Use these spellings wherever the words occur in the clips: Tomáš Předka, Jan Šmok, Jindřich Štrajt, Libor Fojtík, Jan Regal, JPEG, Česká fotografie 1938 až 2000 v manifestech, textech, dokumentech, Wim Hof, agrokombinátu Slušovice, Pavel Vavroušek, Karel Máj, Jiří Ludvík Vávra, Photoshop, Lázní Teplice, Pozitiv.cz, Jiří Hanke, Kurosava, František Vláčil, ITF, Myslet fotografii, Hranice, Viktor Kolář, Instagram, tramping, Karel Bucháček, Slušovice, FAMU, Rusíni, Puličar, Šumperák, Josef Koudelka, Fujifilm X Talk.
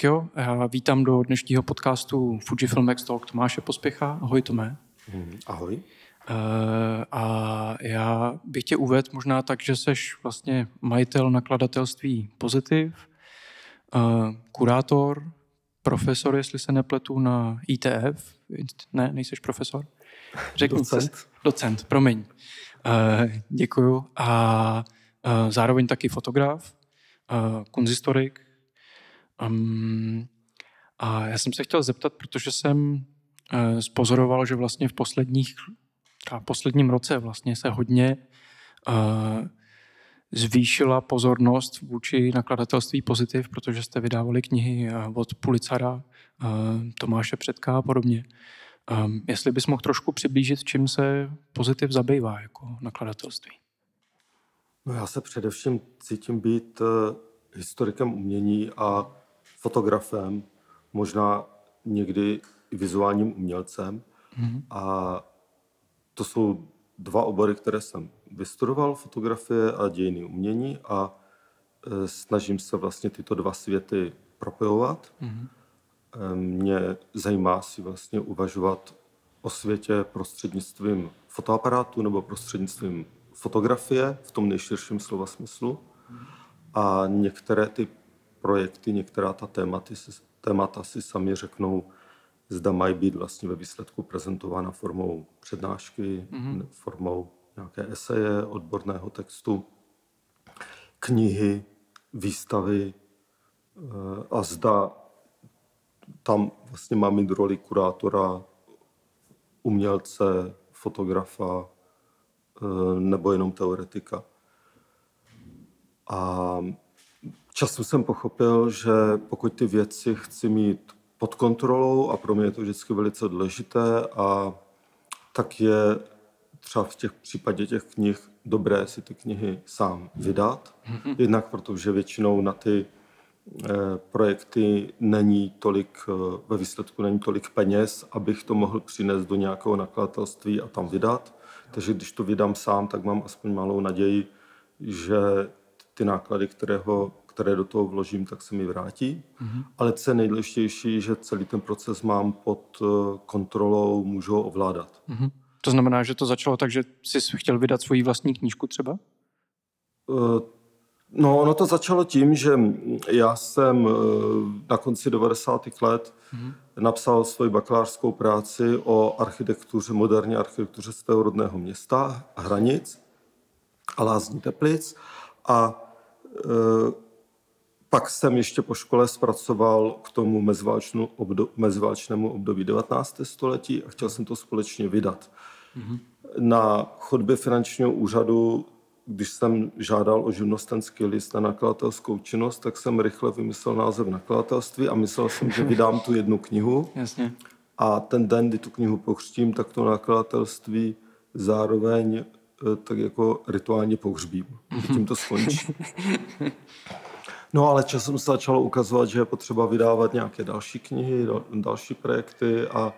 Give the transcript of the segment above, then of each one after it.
Tak jo, vítám do dnešního podcastu Fujifilm X Talk Tomáše Pospěcha. Ahoj, Tomé. Ahoj. A já bych tě uvedl možná tak, že seš vlastně majitel nakladatelství Pozitiv, kurátor, profesor, jestli se nepletu, na ITF. Ne, nejseš profesor? Řekni docent. Docent, promiň. Děkuju. A zároveň taky fotograf, konzistorik. A já jsem se chtěl zeptat, protože jsem spozoroval, že vlastně v posledním roce vlastně se hodně zvýšila pozornost vůči nakladatelství Pozitiv, protože jste vydávali knihy od Puličara, Tomáše Předka a podobně. Jestli bys mohl trošku přiblížit, čím se Pozitiv zabývá jako nakladatelství? No já se především cítím být historikem umění a fotografem, možná někdy i vizuálním umělcem. Mm-hmm. A to jsou dva obory, které jsem vystudoval, fotografie a dějiny umění, a snažím se vlastně tyto dva světy propojovat. Mm-hmm. Mě zajímá si vlastně uvažovat o světě prostřednictvím fotoaparátu nebo prostřednictvím fotografie v tom nejširším slova smyslu. Mm-hmm. A některé ty projekty, některá ta témata si sami řeknou, zda mají být vlastně ve výsledku prezentována formou přednášky, mm-hmm. formou nějaké eseje, odborného textu, knihy, výstavy, a zda tam vlastně mám mít roli kurátora, umělce, fotografa nebo jenom teoretika. A časem jsem pochopil, že pokud ty věci chci mít pod kontrolou, a pro mě je to vždycky velice důležité, a tak je třeba v případě těch knih dobré si ty knihy sám vydat. Jednak protože většinou na ty projekty není tolik, ve výsledku není tolik peněz, abych to mohl přinést do nějakého nakladatelství a tam vydat. Takže když to vydám sám, tak mám aspoň malou naději, že ty náklady, které do toho vložím, tak se mi vrátí. Mm-hmm. Ale co je nejdůležitější, že celý ten proces mám pod kontrolou, můžu ho ovládat. Mm-hmm. To znamená, že to začalo tak, že jsi chtěl vydat svoji vlastní knížku třeba? No, ono to začalo tím, že já jsem na konci 90. let mm-hmm. napsal svoji bakalářskou práci o architektuře, moderní architektuře svého rodného města Hranic a Lázní Teplic. A pak jsem ještě po škole zpracoval k tomu meziválečnému období 19. století a chtěl jsem to společně vydat. Mm-hmm. Na chodbě finančního úřadu, když jsem žádal o živnostenský list na nakladatelskou činnost, tak jsem rychle vymyslel název nakladatelství a myslel jsem, že vydám tu jednu knihu. Jasně. A ten den, kdy tu knihu pohřtím, tak to nakladatelství zároveň tak jako rituálně pohřbím. Tím to skončí. No ale časem se začalo ukazovat, že je potřeba vydávat nějaké další knihy, další projekty, a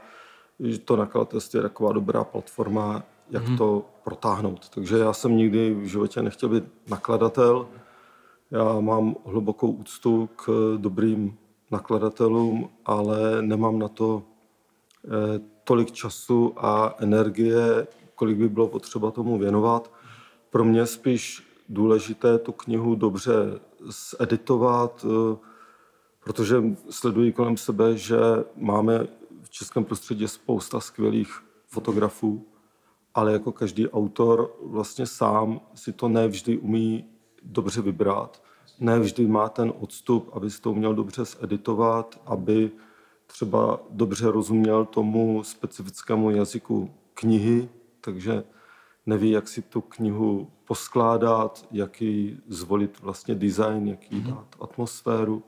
to nakladatelství je taková dobrá platforma, jak to protáhnout. Takže já jsem nikdy v životě nechtěl být nakladatel. Já mám hlubokou úctu k dobrým nakladatelům, ale nemám na to tolik času a energie, kolik by bylo potřeba tomu věnovat. Pro mě spíš důležité tu knihu dobře zeditovat, protože sleduji kolem sebe, že máme v českém prostředí spousta skvělých fotografů, ale jako každý autor vlastně sám si to nevždy umí dobře vybrat. Nevždy má ten odstup, aby si to uměl dobře zeditovat, aby třeba dobře rozuměl tomu specifickému jazyku knihy, takže neví, jak si tu knihu poskládat, jak ji zvolit vlastně design, jak ji dát atmosféru,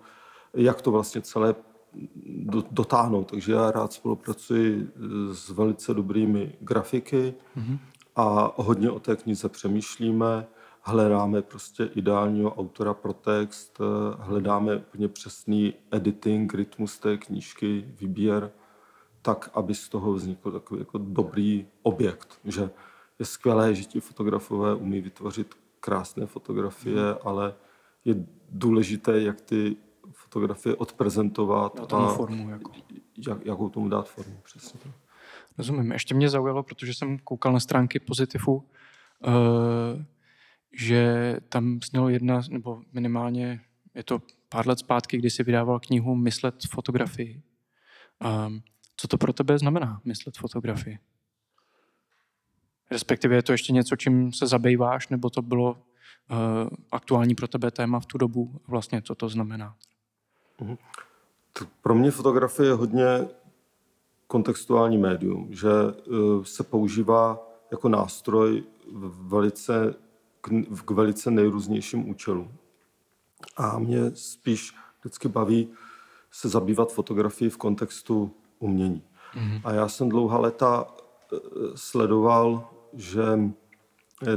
jak to vlastně celé dotáhnout. Takže já rád spolupracuji s velice dobrými grafiky a hodně o té knize přemýšlíme, hledáme prostě ideálního autora pro text, hledáme úplně přesný editing, rytmus té knížky, výběr, tak, aby z toho vznikl takový jako dobrý objekt, že je skvělé, že ti fotografové umí vytvořit krásné fotografie, ale je důležité, jak ty fotografii odprezentovat a tomu formu, jako. Jakou tomu dát formu, přesně. Rozumím. Ještě mě zaujalo, protože jsem koukal na stránky Pozitivu, že tam znělo jedna, nebo minimálně je to pár let zpátky, kdy si vydával knihu Myslet fotografii. Co to pro tebe znamená, myslet fotografii? Respektive je to ještě něco, čím se zabýváš, nebo to bylo aktuální pro tebe téma v tu dobu? Vlastně, co to znamená? Pro mě fotografie je hodně kontextuální médium, že se používá jako nástroj k velice nejrůznějším účelům. A mě spíš vždycky baví se zabývat fotografií v kontextu umění. Mm-hmm. A já jsem dlouhá léta sledoval, že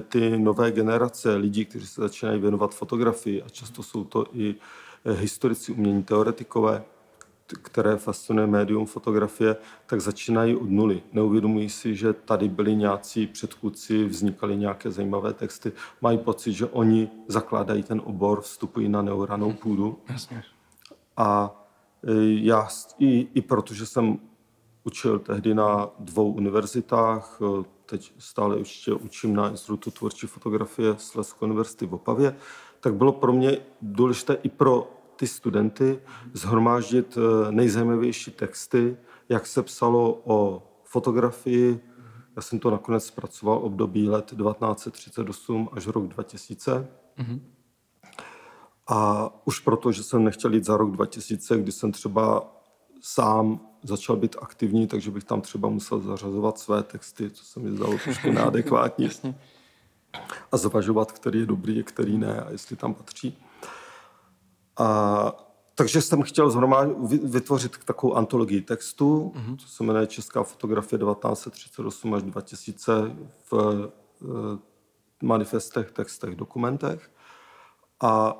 ty nové generace lidí, kteří se začínají věnovat fotografii, a často jsou to i historici umění, teoretikové, které fascinuje médium fotografie, tak začínají od nuly. Neuvědomují si, že tady byli nějací předchůdci, vznikaly nějaké zajímavé texty. Mají pocit, že oni zakládají ten obor, vstupují na neuranou půdu. Jasně. A já i protože jsem učil tehdy na 2 univerzitách, teď stále ještě učím na Institutu tvůrčí fotografie Slezské univerzity v Opavě, tak bylo pro mě důležité i pro ty studenty zhromáždit nejzajímavější texty, jak se psalo o fotografii. Já jsem to nakonec zpracoval období let 1938 až rok 2000. Mm-hmm. A už proto, že jsem nechtěl jít za rok 2000, kdy jsem třeba sám začal být aktivní, takže bych tam třeba musel zařazovat své texty, co se mi zdalo trošku neadekvátní. A zvažovat, který je dobrý, který ne a jestli tam patří. A takže jsem chtěl vytvořit takovou antologii textu, co se jmenuje Česká fotografie 1938 až 2000 v manifestech, textech, dokumentech. A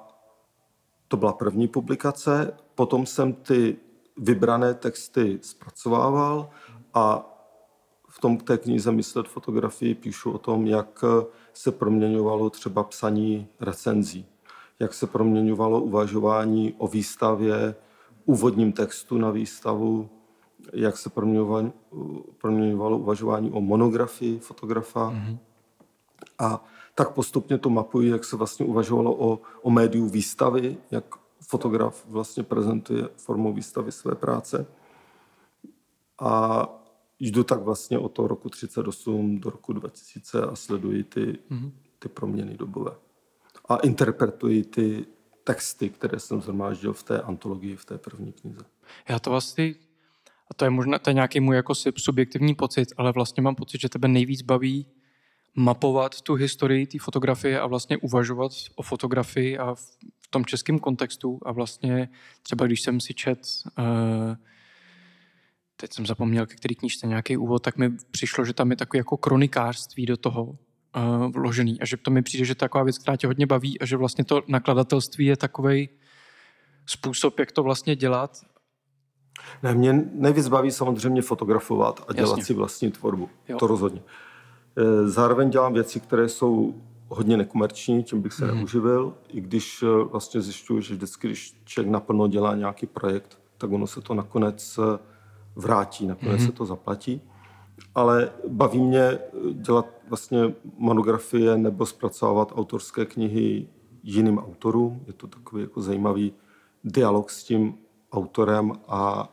to byla první publikace. Potom jsem ty vybrané texty zpracovával a v tom té knize Myslet fotografii píšu o tom, jak se proměňovalo třeba psaní recenzí. Jak se proměňovalo uvažování o výstavě, úvodním textu na výstavu, jak se proměňovalo uvažování o monografii fotografa. Mm-hmm. A tak postupně to mapuji, jak se vlastně uvažovalo o médiu výstavy, jak fotograf vlastně prezentuje formou výstavy své práce. A jdu tak vlastně od toho roku 1938 do roku 2000 a sleduji ty proměny dobové. A interpretuji ty texty, které jsem zhromáždil v té antologii, v té první knize. Já to vlastně, a to je možná to je nějaký můj jako subjektivní pocit, ale vlastně mám pocit, že tebe nejvíc baví mapovat tu historii, ty fotografie a vlastně uvažovat o fotografii a v tom českém kontextu. A vlastně třeba když jsem si čet, teď jsem zapomněl, ke který knížce nějaký úvod, tak mi přišlo, že tam je takový jako kronikářství do toho vložený. A že to mi přijde, že taková věc, která tě hodně baví a že vlastně to nakladatelství je takovej způsob, jak to vlastně dělat. Ne, mě nejvíc baví samozřejmě fotografovat a dělat si vlastní tvorbu. Jo. To rozhodně. Zároveň dělám věci, které jsou hodně nekomerční, tím bych se neuživil, i když vlastně zjišťuju, že vždycky, když člověk naplno dělá nějaký projekt, tak ono se to nakonec vrátí, nakonec se to zaplatí. Ale baví mě dělat vlastně monografie nebo zpracovávat autorské knihy jiným autorům. Je to takový jako zajímavý dialog s tím autorem a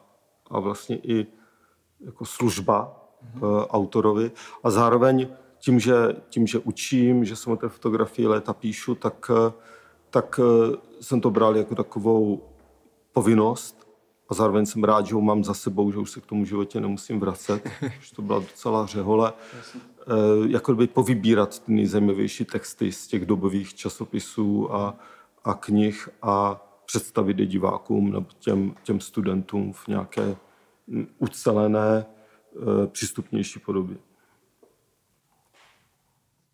vlastně i jako služba autorovi. A zároveň tím, že učím, že jsem o té fotografii léta píšu, tak jsem to bral jako takovou povinnost. A zároveň jsem rád, že ho mám za sebou, že už se k tomu životě nemusím vracet, že to byla docela řehole. Jako by povybírat ty nejzajímavější texty z těch dobových časopisů a knih a představit je divákům nebo těm studentům v nějaké ucelené, přístupnější podobě.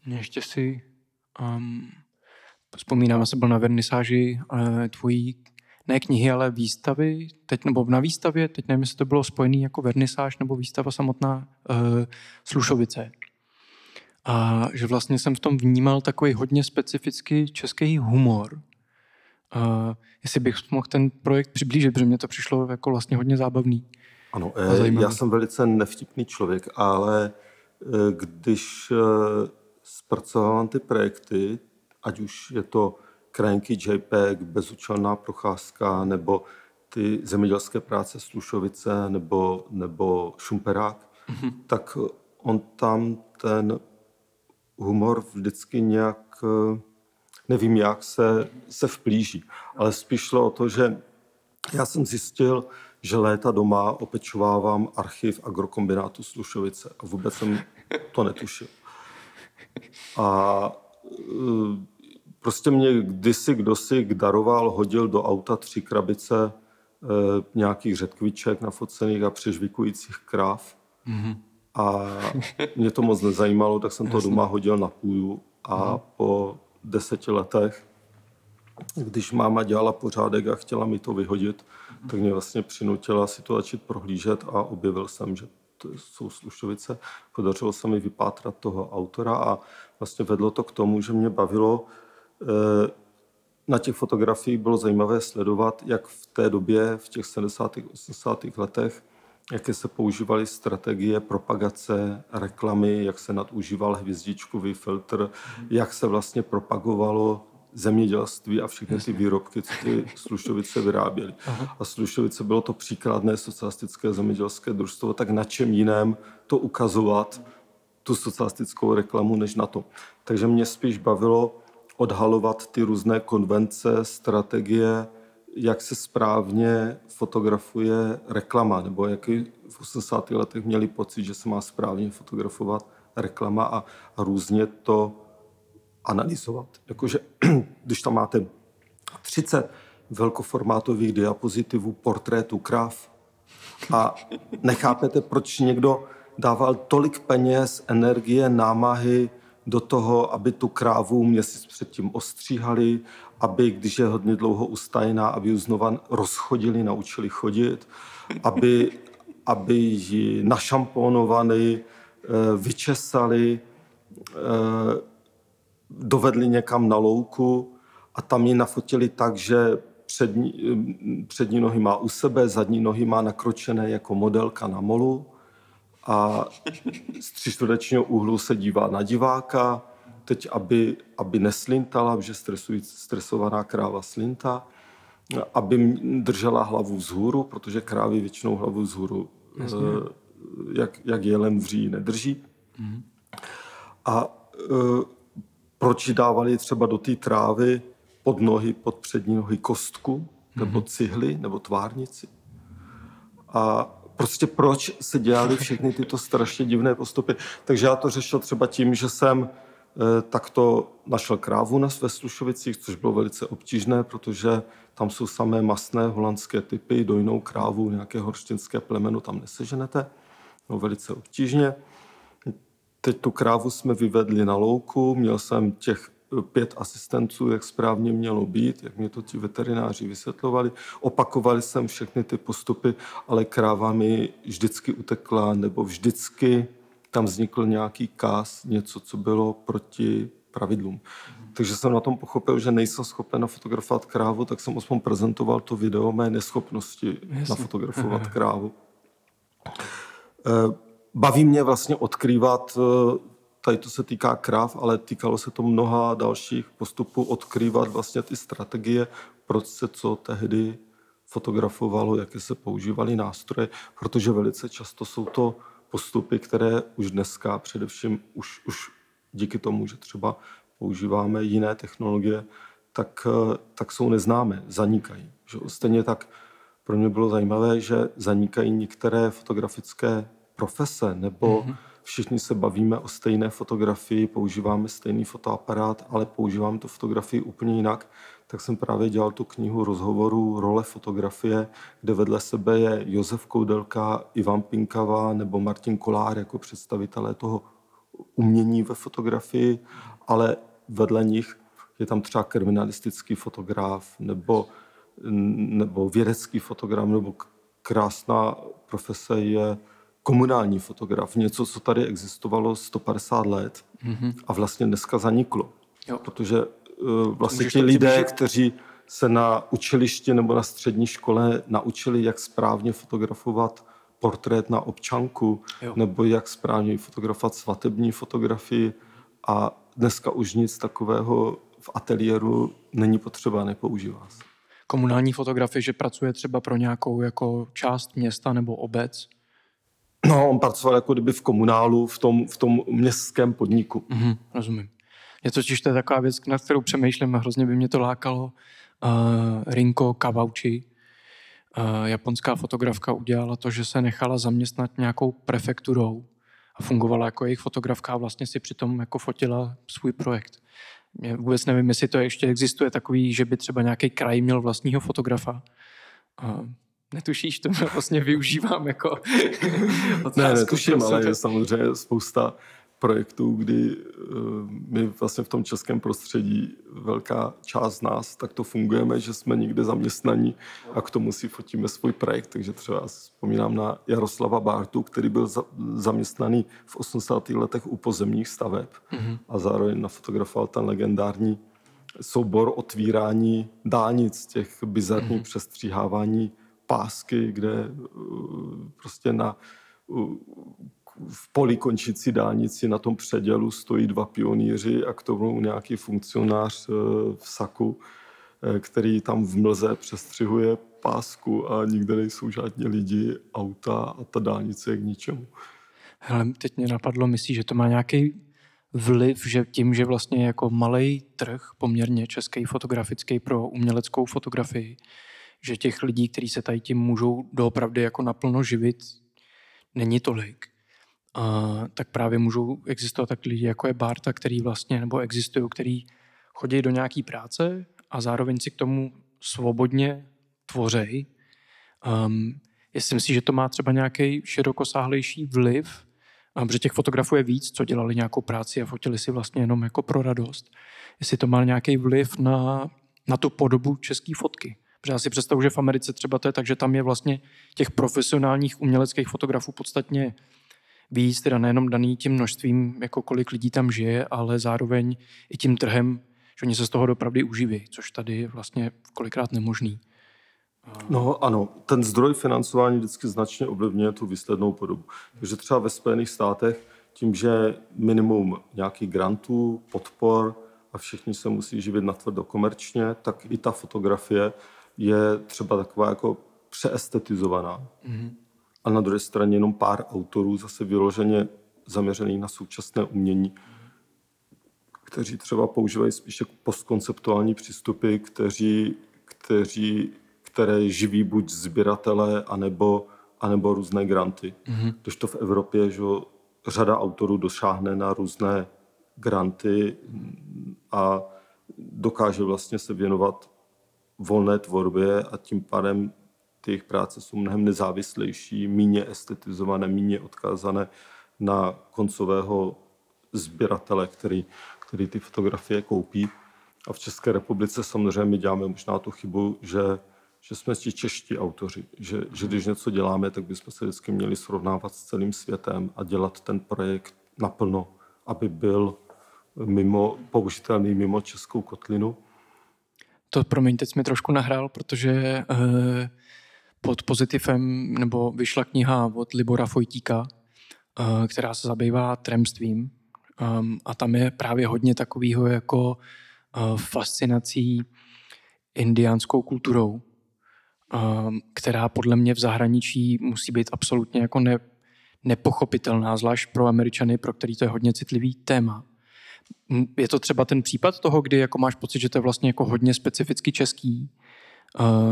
Ještě si vzpomínám, jsem byl na vernisáži tvojí ne knihy, ale výstavy, teď, nebo na výstavě, teď nevím, jestli to bylo spojený jako vernisáž nebo výstava samotná Slušovice. A že vlastně jsem v tom vnímal takový hodně specifický český humor. jestli bych mohl ten projekt přiblížit, protože mě to přišlo jako vlastně hodně zábavný. Ano, já jsem velice nevtipný člověk, ale když zpracovávám ty projekty, ať už je to krajinky JPEG, bezúčelná procházka, nebo ty zemědělské práce Slušovice, nebo Šumperák, mm-hmm. tak on tam ten humor vždycky nějak, nevím jak, se vplíží. Ale spíš šlo o to, že já jsem zjistil, že léta doma opečovávám archiv agrokombinátu Slušovice a vůbec jsem to netušil. A prostě mě kdysi kdosi daroval, hodil do auta 3 krabice nějakých řetkviček nafocených a přežvikujících kráv. Mm-hmm. A mě to moc nezajímalo, tak jsem to doma hodil na půdu. A po 10 letech, když máma dělala pořádek a chtěla mi to vyhodit, tak mě vlastně přinutila si to začít prohlížet a objevil jsem, že to jsou Slušovice. Podařilo se mi vypátrat toho autora a vlastně vedlo to k tomu, že mě bavilo. Na těch fotografiích bylo zajímavé sledovat, jak v té době, v těch 70. 80. letech, jaké se používaly strategie propagace, reklamy, jak se nadužíval hvězdičkový filtr, jak se vlastně propagovalo zemědělství a všechny ty výrobky, co ty Slušovice vyráběly. A Slušovice bylo to příkladné socialistické zemědělské družstvo, tak na čem jiném to ukazovat, tu socialistickou reklamu, než na to. Takže mě spíš bavilo odhalovat ty různé konvence, strategie, jak se správně fotografuje reklama, nebo jaký v 80. letech měli pocit, že se má správně fotografovat reklama a různě to analyzovat. Jakože, když tam máte 30 velkoformátových diapozitivů, portrétů, kráv a nechápete, proč někdo dával tolik peněz, energie, námahy do toho, aby tu krávu měsíc předtím ostříhali, aby, když je hodně dlouho ustajná, aby ji znova rozchodili, naučili chodit, aby ji našamponovali, vyčesali, dovedli někam na louku a tam ji nafotili tak, že přední nohy má u sebe, zadní nohy má nakročené jako modelka na molu a z 3/4 úhlu se dívá na diváka, teď aby neslintala, protože stresovaná kráva slintá, aby držela hlavu vzhůru, protože krávy většinou hlavu vzhůru, jak jelen vří, nedrží. Mm-hmm. A proč ji dávali třeba do té trávy pod nohy, pod přední nohy kostku, nebo cihly, nebo tvárnici. A prostě proč se dělaly všechny tyto strašně divné postupy. Takže já to řešil třeba tím, že jsem takto našel krávu ve Slušovicích, což bylo velice obtížné, protože tam jsou samé masné holandské typy, dojnou krávu, nějaké horštinské plemeno tam neseženete. No, velice obtížně. Teď tu krávu jsme vyvedli na louku, měl jsem těch 5 asistenců, jak správně mělo být, jak mě to ti veterináři vysvětlovali. Opakovali jsem všechny ty postupy, ale kráva mi vždycky utekla, nebo vždycky tam vznikl nějaký káz, něco, co bylo proti pravidlům. Takže jsem na tom pochopil, že nejsem schopen nafotografovat krávu, tak jsem aspoň prezentoval to video mé neschopnosti nafotografovat krávu. Baví mě vlastně odkrývat, tady to se týká kráv, ale týkalo se to mnoha dalších postupů, odkrývat vlastně ty strategie, proč se co tehdy fotografovalo, jaké se používaly nástroje, protože velice často jsou to postupy, které už dneska, především už díky tomu, že třeba používáme jiné technologie, tak jsou neznámé, zanikají. Že? Stejně tak pro mě bylo zajímavé, že zanikají některé fotografické profese, nebo všichni se bavíme o stejné fotografii, používáme stejný fotoaparát, ale používáme tu fotografii úplně jinak. Tak jsem právě dělal tu knihu rozhovorů Role fotografie, kde vedle sebe je Josef Koudelka, Ivan Pinkava nebo Martin Kolár jako představitelé toho umění ve fotografii, ale vedle nich je tam třeba kriminalistický fotograf nebo vědecký fotograf, nebo krásná profese je komunální fotograf, něco, co tady existovalo 150 let a vlastně dneska zaniklo. Jo. Protože vlastně ti lidé, kteří se na učilišti nebo na střední škole naučili, jak správně fotografovat portrét na občanku, jo, nebo jak správně fotografovat svatební fotografii. A dneska už nic takového v ateliéru není potřeba, nepoužívá se. Komunální fotografie, že pracuje třeba pro nějakou jako část města nebo obec? No, on pracoval jako kdyby v komunálu, v tom městském podniku. Mm-hmm, rozumím. Je totiž to je taková věc, na kterou přemýšlím a hrozně by mě to lákalo. Rinko Kawauchi, japonská fotografka, udělala to, že se nechala zaměstnat nějakou prefekturou a fungovala jako jejich fotografka a vlastně si přitom jako fotila svůj projekt. Já vůbec nevím, jestli to ještě existuje takový, že by třeba nějaký kraj měl vlastního fotografa. Netušíš, to vlastně využívám jako otázku. Ne, netuším, ale je samozřejmě spousta projektů, kdy my vlastně v tom českém prostředí velká část nás, tak to fungujeme, že jsme někde zaměstnaní a k tomu si fotíme svůj projekt. Takže třeba vzpomínám na Jaroslava Bártu, který byl zaměstnaný v 80. letech u pozemních staveb, mm-hmm, a zároveň nafotografoval ten legendární soubor otvírání dálnic, těch bizarních, mm-hmm, přestříhávání pásky, kde prostě na v poli končící dálnici na tom předělu stojí dva pionýři a k tomu nějaký funkcionář v saku, který tam v mlze přestřihuje pásku a nikde nejsou žádní lidi, auta a ta dálnice je k ničemu. Hele, teď mě napadlo, myslíš, že to má nějaký vliv, že tím, že vlastně jako malej trh poměrně český fotografický pro uměleckou fotografii, že těch lidí, kteří se tady tím můžou doopravdy jako naplno živit, není tolik. Tak právě můžou existovat tak lidi, jako je Bárta, který vlastně, nebo existují, který chodí do nějaký práce a zároveň si k tomu svobodně tvoří. Jestli myslíš, že to má třeba nějaký širokosáhlejší vliv, protože těch fotografů je víc, co dělali nějakou práci a fotili si vlastně jenom jako pro radost. Jestli to má nějaký vliv na tu podobu české fotky. Protože já si představu, že v Americe třeba to je tak, že tam je vlastně těch profesionálních uměleckých fotografů podstatně víc, teda nejenom daný tím množstvím, jako kolik lidí tam žije, ale zároveň i tím trhem, že oni se z toho dopravdy uživí, což tady je vlastně kolikrát nemožný. No ano, ten zdroj financování vždycky značně ovlivňuje tu výslednou podobu. Takže třeba ve Spojených státech tím, že minimum nějakých grantů, podpor a všichni se musí živit natvrdo komerčně, tak i ta fotografie je třeba taková jako přeestetizovaná. Mm-hmm. A na druhé straně jenom pár autorů zase vyloženě zaměřených na současné umění, kteří třeba používají spíše postkonceptuální přístupy, které živí buď sběratele, anebo různé granty. Mm-hmm. Tož to v Evropě, že řada autorů dosáhne na různé granty a dokáže vlastně se věnovat volné tvorbě a tím pádem ty jejich práce jsou mnohem nezávislejší, méně estetizované, méně odkázané na koncového sběratele, který ty fotografie koupí. A v České republice samozřejmě děláme možná tu chybu, že jsme ti čeští autoři, že když něco děláme, tak bychom se vždycky měli srovnávat s celým světem a dělat ten projekt naplno, aby byl použitelný mimo českou kotlinu. To, promiň, teď jsi mi trošku nahrál, protože pod Pozitivem nebo vyšla kniha od Libora Fojtíka, která se zabývá tremstvím, a tam je právě hodně takového jako fascinací indiánskou kulturou, která podle mě v zahraničí musí být absolutně jako nepochopitelná, zvlášť pro Američany, pro který to je hodně citlivý téma. Je to třeba ten případ toho, kdy jako máš pocit, že to je vlastně jako hodně specificky český,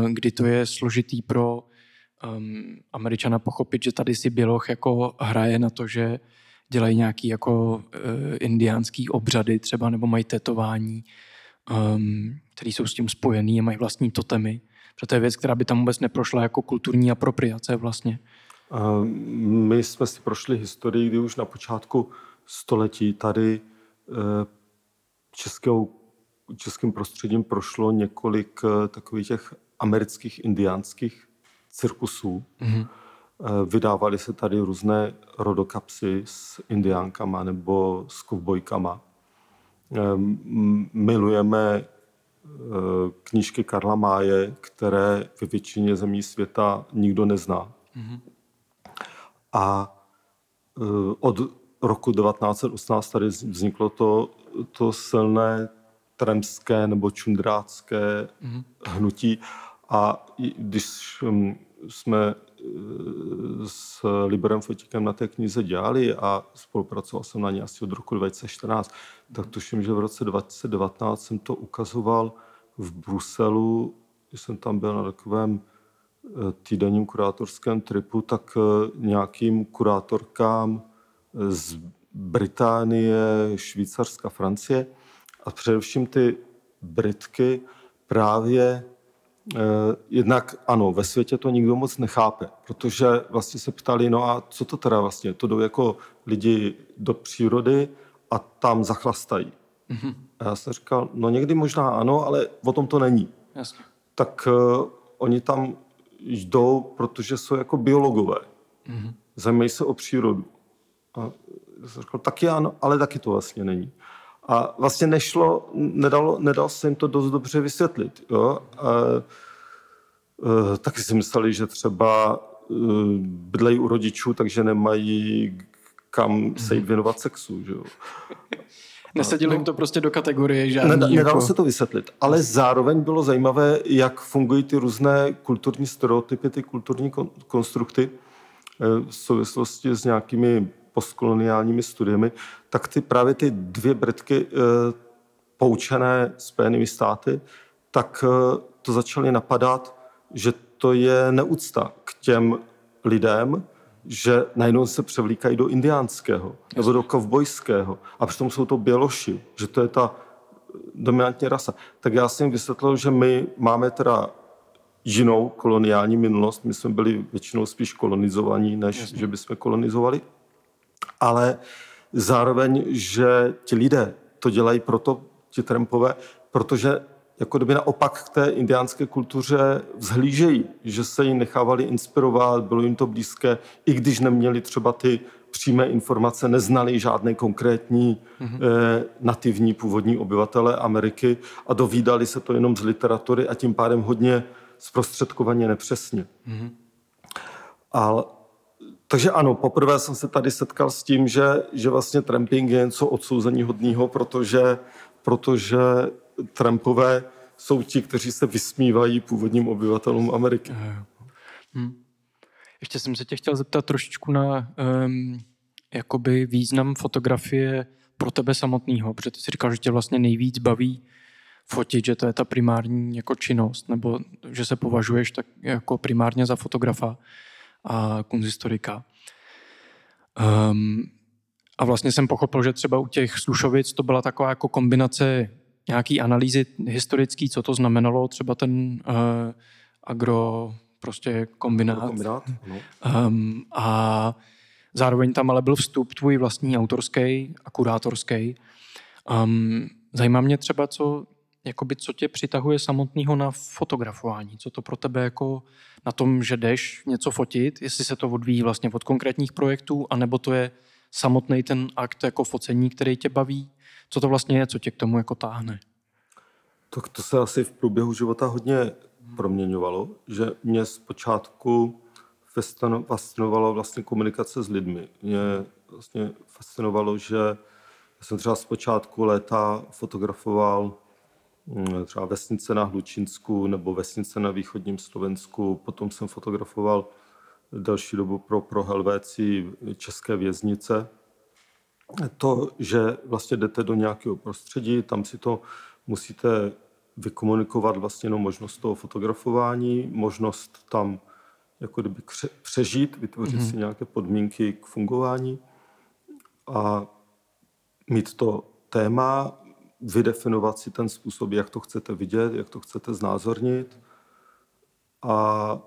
kdy to je složitý pro Američana pochopit, že tady si běloch jako hraje na to, že dělají nějaký jako indiánský obřady třeba, nebo mají tetování, které jsou s tím spojený a mají vlastní totemy. Protože to je věc, která by tam vůbec neprošla jako kulturní apropriace vlastně. My jsme si prošli historii, kdy už na počátku století tady českým prostředím prošlo několik takových těch amerických indiánských cirkusů. Mm-hmm. Vydávaly se tady různé rodokapsy s indiánkama nebo s kovbojkama. Milujeme knížky Karla Máje, které ve většině zemí světa nikdo nezná. Mm-hmm. A od roku 1918 tady vzniklo to silné tremské nebo čundrácké hnutí. A když jsme s Liborem Fojtíkem na té knize dělali a spolupracoval jsem na ní asi od roku 2014, tak tuším, že v roce 2019 jsem to ukazoval v Bruselu, když jsem tam byl na takovém týdenním kurátorském tripu, tak nějakým kurátorkám z Británie, Švýcarska, Francie a především ty Britky právě jednak ano, ve světě to nikdo moc nechápe, protože vlastně se ptali, no a co to teda vlastně, to jdou jako lidi do přírody a tam zachlastají. Mm-hmm. A já jsem říkal, no někdy možná ano, ale o tom to není. Jasně. Tak oni tam jdou, protože jsou jako biologové. Mm-hmm. Zajímají se o přírodu. A já jsem říkal, taky ano, ale taky to vlastně není. A vlastně nedalo se jim to dost dobře vysvětlit. Jo? Taky si mysleli, že třeba bydlejí u rodičů, takže nemají kam se jít věnovat sexu. Že jo? Nesedělo jim to prostě do kategorie žádný. Nedalo se to vysvětlit, ale zároveň bylo zajímavé, jak fungují ty různé kulturní stereotypy, ty kulturní konstrukty v souvislosti s nějakými postkoloniálními studiemi, tak právě ty dvě Britky poučené Spojenými státy, tak to začaly napadat, že to je neúcta k těm lidem, že najednou se převlíkají do indiánského nebo do kovbojského a přitom jsou to Běloši, že to je ta dominantní rasa. Tak já jsem jim vysvětlil, že my máme teda jinou koloniální minulost, my jsme byli většinou spíš kolonizovaní, než že bychom kolonizovali, ale zároveň, že ti lidé to dělají proto, ti Trumpové, protože jako kdyby naopak k té indiánské kultuře vzhlížejí, že se jí nechávali inspirovat, bylo jim to blízké, i když neměli třeba ty přímé informace, neznali žádné konkrétní nativní původní obyvatele Ameriky a dovídali se to jenom z literatury a tím pádem hodně zprostředkovaně nepřesně. Mm-hmm. Takže ano, poprvé jsem se tady setkal s tím, že vlastně tramping je něco odsouzení hodného, protože trampové jsou ti, kteří se vysmívají původním obyvatelům Ameriky. Ještě jsem se tě chtěl zeptat trošičku na jakoby význam fotografie pro tebe samotného, protože ty si říkal, že tě vlastně nejvíc baví fotit, že to je ta primární jako činnost, nebo že se považuješ tak jako primárně za fotografa a kunsthistorika. A vlastně jsem pochopil, že třeba u těch Slušovic to byla taková jako kombinace nějaký analýzy historický, co to znamenalo, třeba ten agrokombinát. A zároveň tam ale byl vstup tvůj vlastní autorský a kurátorský. Zajímá mě třeba, co tě přitahuje samotného na fotografování? Co to pro tebe jako na tom, že jdeš něco fotit, jestli se to odvíjí vlastně od konkrétních projektů, anebo to je samotný ten akt jako focení, který tě baví? Co to vlastně je, co tě k tomu jako táhne? Tak to se asi v průběhu života hodně proměňovalo, že mě zpočátku fascinovalo vlastně komunikace s lidmi. Mě vlastně fascinovalo, že jsem třeba zpočátku léta fotografoval třeba vesnice na Hlučínsku nebo vesnice na východním Slovensku. Potom jsem fotografoval další dobu pro Helvécii české věznice. To, že vlastně jdete do nějakého prostředí, tam si to musíte vykomunikovat vlastně jenom možnost toho fotografování, možnost tam jako kdyby přežít, vytvořit si nějaké podmínky k fungování a mít to téma, vydefinovat si ten způsob, jak to chcete vidět, jak to chcete znázornit a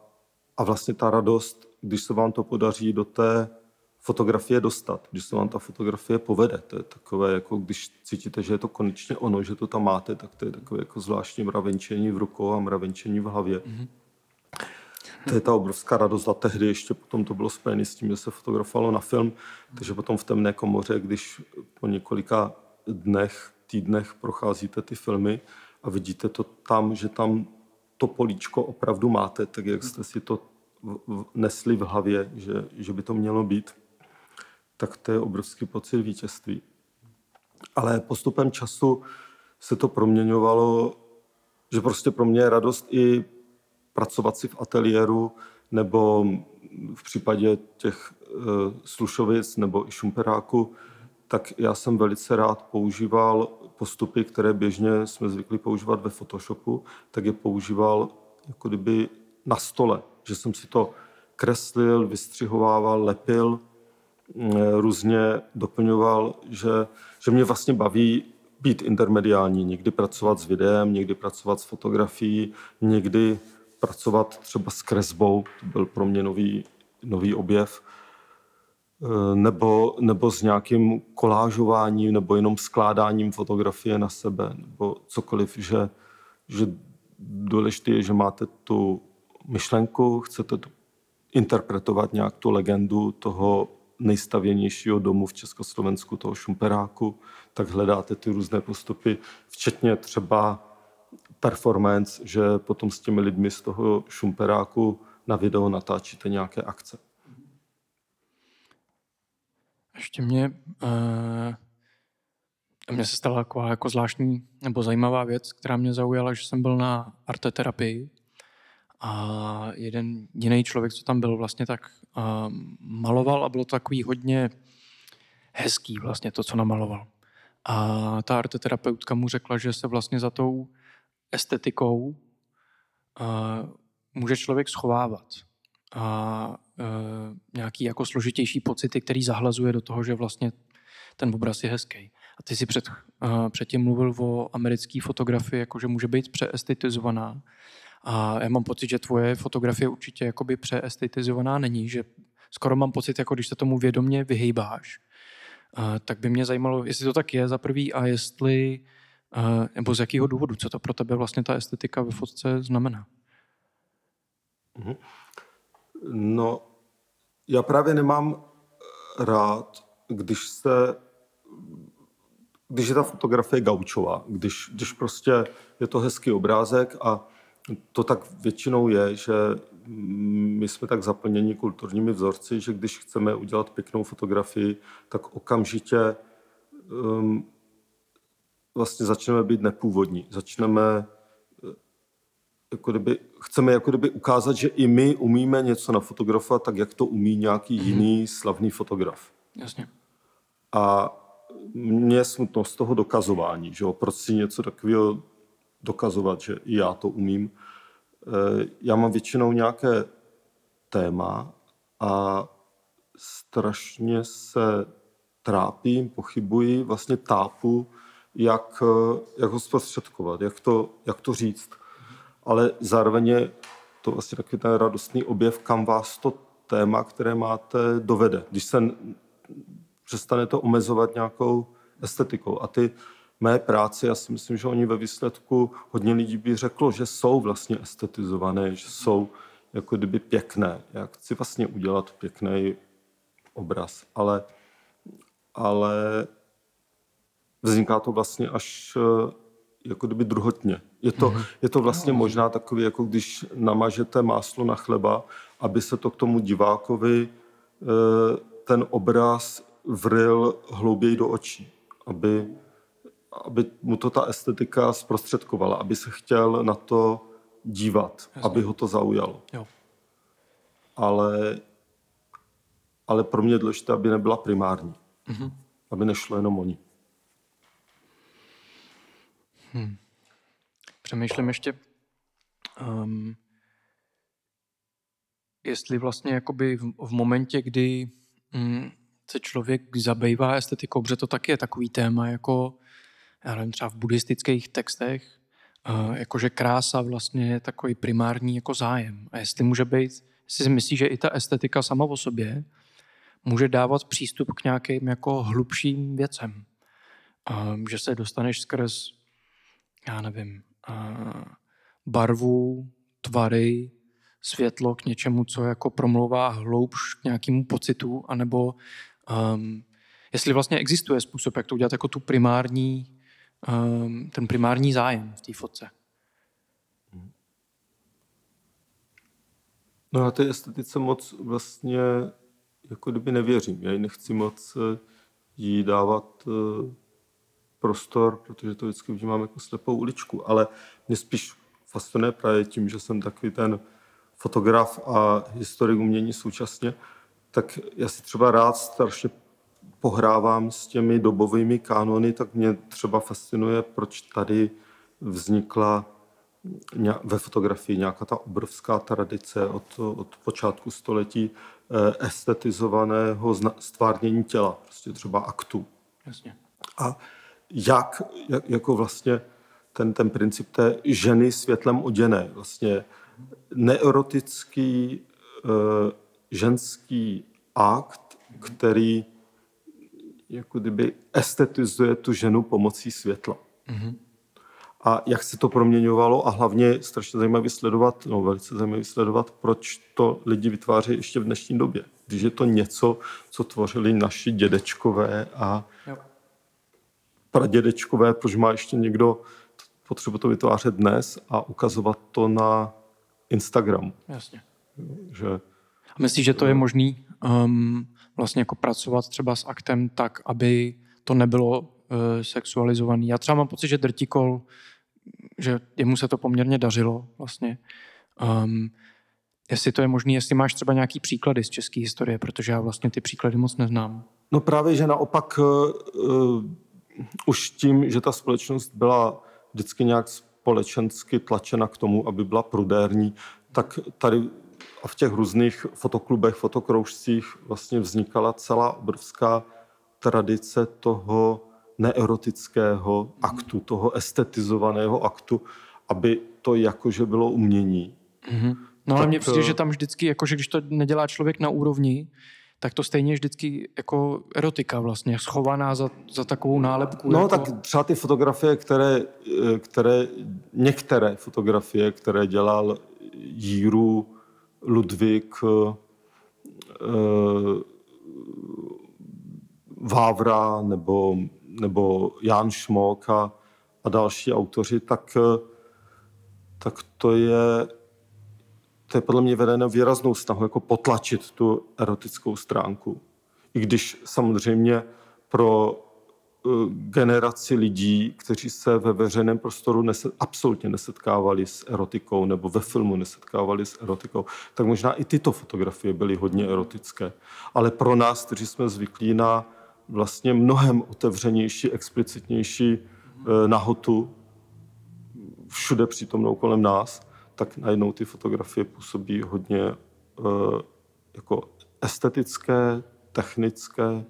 vlastně ta radost, když se vám to podaří do té fotografie dostat, když se vám ta fotografie povede, to je takové, jako když cítíte, že je to konečně ono, že to tam máte, tak to je takové jako zvláštní mravenčení v rukou a mravenčení v hlavě. Mm-hmm. To je ta obrovská radost a tehdy ještě potom to bylo spojené s tím, že se fotografovalo na film, takže potom v temné komoře, když po několika dnech, týdnech procházíte ty filmy a vidíte to tam, že tam to políčko opravdu máte, tak jak jste si to nesli v hlavě, že by to mělo být, tak to je obrovský pocit vítězství. Ale postupem času se to proměňovalo, že prostě pro mě je radost i pracovat si v ateliéru, nebo v případě těch Slušovic nebo i Šumperáku, tak já jsem velice rád používal postupy, které běžně jsme zvykli používat ve Photoshopu, tak je používal jako kdyby na stole, že jsem si to kreslil, vystřihovával, lepil, různě doplňoval, že mě vlastně baví být intermediální, někdy pracovat s videem, někdy pracovat s fotografií, někdy pracovat třeba s kresbou, to byl pro mě nový objev, nebo s nějakým kolážováním, nebo jenom skládáním fotografie na sebe, nebo cokoliv, že důležité je, že máte tu myšlenku, chcete interpretovat nějak tu legendu toho nejstavěnějšího domu v Československu, toho Šumperáku, tak hledáte ty různé postupy, včetně třeba performance, že potom s těmi lidmi z toho Šumperáku na video natáčíte nějaké akce. Ještě mě se stala taková jako zvláštní nebo zajímavá věc, která mě zaujala, že jsem byl na arteterapii a jeden jiný člověk, co tam byl, vlastně tak maloval a bylo to takový hodně hezký vlastně to, co namaloval. A ta arteterapeutka mu řekla, že se vlastně za tou estetikou může člověk schovávat a nějaký jako složitější pocity, který zahlazuje do toho, že vlastně ten obraz je hezký. A ty jsi předtím mluvil o americké fotografii, jakože může být přeestetizovaná. A já mám pocit, že tvoje fotografie určitě jakoby přeestetizovaná není, že skoro mám pocit, jako když se tomu vědomě vyhejbáš. Tak by mě zajímalo, jestli to tak je za prvý a jestli, nebo z jakého důvodu, co to pro tebe vlastně ta estetika ve fotce znamená. No, já právě nemám rád, když je ta fotografie gaučová, když prostě je to hezký obrázek a to tak většinou je, že my jsme tak zaplněni kulturními vzorci, že když chceme udělat pěknou fotografii, tak okamžitě vlastně začneme být nepůvodní. Chceme ukázat, že i my umíme něco nafotografovat, tak jak to umí nějaký jiný slavný fotograf. Jasně. A mě je smutno z toho dokazování, že jo, proč si něco takového dokazovat, že i já to umím. Já mám většinou nějaké téma a strašně se trápím, pochybuji, vlastně tápu, jak ho zprostředkovat, jak to říct. Ale zároveň je to vlastně takový ten radostný objev, kam vás to téma, které máte, dovede. Když se přestane to omezovat nějakou estetikou. A ty mé práce, já si myslím, že oni ve výsledku hodně lidí by řeklo, že jsou vlastně estetizované, že jsou jako kdyby pěkné. Já chci vlastně udělat pěkný obraz, ale vzniká to vlastně až jako kdyby druhotně. Je to vlastně možná takový, jako když namažete máslo na chleba, aby se to k tomu divákovi ten obraz vryl hlouběji do očí, aby mu to ta estetika zprostředkovala, aby se chtěl na to dívat, jasně, aby ho to zaujalo. Jo. Ale pro mě je důležité, aby nebyla primární. Mhm. Aby nešlo jenom o ní. Přemýšlím ještě, jestli vlastně jakoby v momentě, kdy se člověk zabývá estetikou, protože to taky je takový téma, jako já nevím, třeba v buddhistických textech, jakože krása vlastně je takový primární jako zájem. A jestli může být, jestli si myslí, že i ta estetika sama o sobě může dávat přístup k nějakým jako hlubším věcem. Že se dostaneš skrz, já nevím, barvu, tvary, světlo k něčemu, co jako promlouvá hloubš k nějakému pocitu, anebo jestli vlastně existuje způsob, jak to udělat jako tu primární ten primární zájem v té fotce. No já té estetice moc vlastně jako kdyby nevěřím. Já ji nechci moc jí dávat prostor, protože to vždycky vnímám jako slepou uličku, ale mě spíš fascinuje právě tím, že jsem takový ten fotograf a historik umění současně, tak já si třeba rád strašně pohrávám s těmi dobovými kánony, tak mě třeba fascinuje, proč tady vznikla ve fotografii nějaká ta obrovská tradice od počátku století estetizovaného stvárnění těla, prostě třeba aktu. Jasně. A jak jako vlastně ten princip té ženy světlem oděné, vlastně neerotický ženský akt, který jako kdyby estetizuje tu ženu pomocí světla. Mm-hmm. A jak se to proměňovalo a hlavně strašně zajímavý sledovat, no velice zajímavý sledovat, proč to lidi vytváří ještě v dnešní době. Když je to něco, co tvořili naši dědečkové a pradědečkové, proč má ještě někdo potřebu to vytvářet dnes a ukazovat to na Instagramu. Jasně. A myslíš, že to je možný vlastně jako pracovat třeba s aktem tak, aby to nebylo sexualizovaný. Já třeba mám pocit, že Drtikol, že jemu se to poměrně dařilo vlastně. Jestli to je možný, jestli máš třeba nějaký příklady z české historie, protože já vlastně ty příklady moc neznám. No právě, že naopak už tím, že ta společnost byla vždycky nějak společensky tlačena k tomu, aby byla prudérní, tak tady a v těch různých fotoklubech, fotokroužcích vlastně vznikala celá obrovská tradice toho neerotického aktu, toho estetizovaného aktu, aby to jakože bylo umění. Mm-hmm. No ale mně přijde, že tam vždycky, jakože když to nedělá člověk na úrovni, tak to stejně je vždycky jako erotika vlastně, schovaná za takovou nálepku. No jako... tak třeba ty fotografie, některé fotografie, které dělal Jiří Ludvík Vávra nebo Jan Šmok a další autoři, tak to je podle mě vedeno výraznou snahu jako potlačit tu erotickou stránku. I když samozřejmě pro generaci lidí, kteří se ve veřejném prostoru absolutně nesetkávali s erotikou nebo ve filmu nesetkávali s erotikou, tak možná i tyto fotografie byly hodně erotické. Ale pro nás, kteří jsme zvyklí na vlastně mnohem otevřenější, explicitnější nahotu všude přítomnou kolem nás, tak najednou ty fotografie působí hodně jako estetické, technické,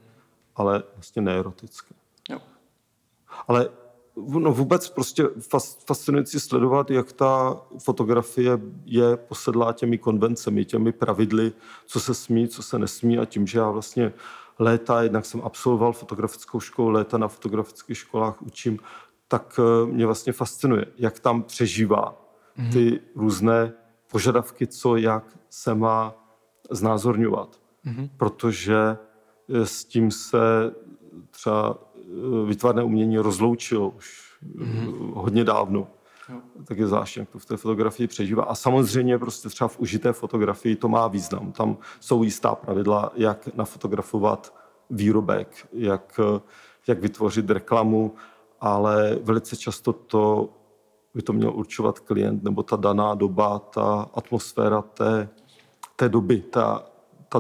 ale vlastně neerotické. Jo. Ale no vůbec prostě fascinující sledovat, jak ta fotografie je posedlá těmi konvencemi, těmi pravidly, co se smí, co se nesmí a tím, že já vlastně léta, jednak jsem absolvoval fotografickou školu, léta na fotografických školách učím, tak mě vlastně fascinuje, jak tam přežívá ty různé požadavky, co jak se má znázorňovat. Mm-hmm. Protože s tím se třeba výtvarné umění rozloučilo už hodně dávno. Jo. Tak je zvláštní, jak to v té fotografii přežívá. A samozřejmě prostě třeba v užité fotografii to má význam. Tam jsou jistá pravidla, jak nafotografovat výrobek, jak vytvořit reklamu, ale velice často to by to měl určovat klient, nebo ta daná doba, ta atmosféra té doby, ta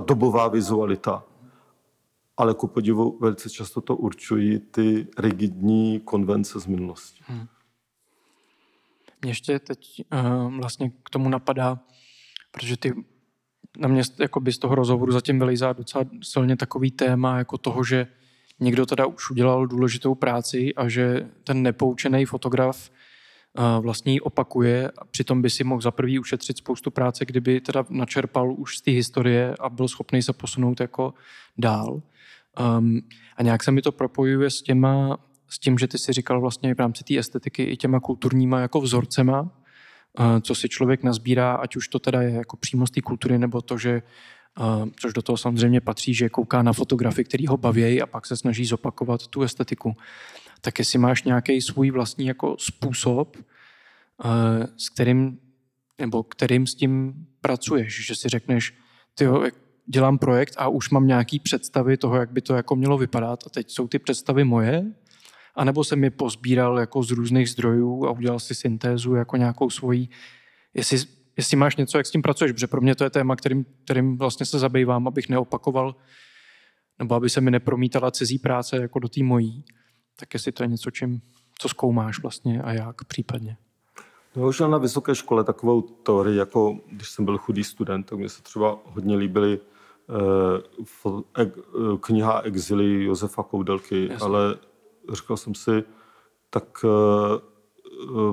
dobová vizualita. Ale ku podivu velice často to určují ty rigidní konvence z minulosti. Mě ještě teď vlastně k tomu napadá, protože ty na mě z toho rozhovoru zatím vylejzá docela silně takový téma jako toho, že někdo teda už udělal důležitou práci a že ten nepoučený fotograf vlastně ji opakuje a přitom by si mohl za prvý ušetřit spoustu práce, kdyby teda načerpal už z té historie a byl schopný se posunout jako dál. A nějak se mi to propojuje s tím, že ty si říkal vlastně v rámci té estetiky i těma kulturníma jako vzorcema, co si člověk nazbírá, ať už to teda je jako přímo z té kultury, nebo to, že, což do toho samozřejmě patří, že kouká na fotografy, který ho baví a pak se snaží zopakovat tu estetiku. tak jestli máš nějaký svůj vlastní jako způsob, s kterým, nebo kterým s tím pracuješ, že si řekneš, tyjo, dělám projekt a už mám nějaký představy toho, jak by to jako mělo vypadat a teď jsou ty představy moje, anebo jsem je pozbíral jako z různých zdrojů a udělal si syntézu jako nějakou svoji, jestli máš něco, jak s tím pracuješ, protože pro mě to je téma, kterým vlastně se zabývám, abych neopakoval, nebo aby se mi nepromítala cizí práce jako do té mojí, tak jestli to je něco, co zkoumáš vlastně a jak případně. Já už na vysoké škole takovou teorii, jako když jsem byl chudý student, tak mi se třeba hodně líbily kniha Exili Josefa Koudelky, jasně. Ale říkal jsem si, tak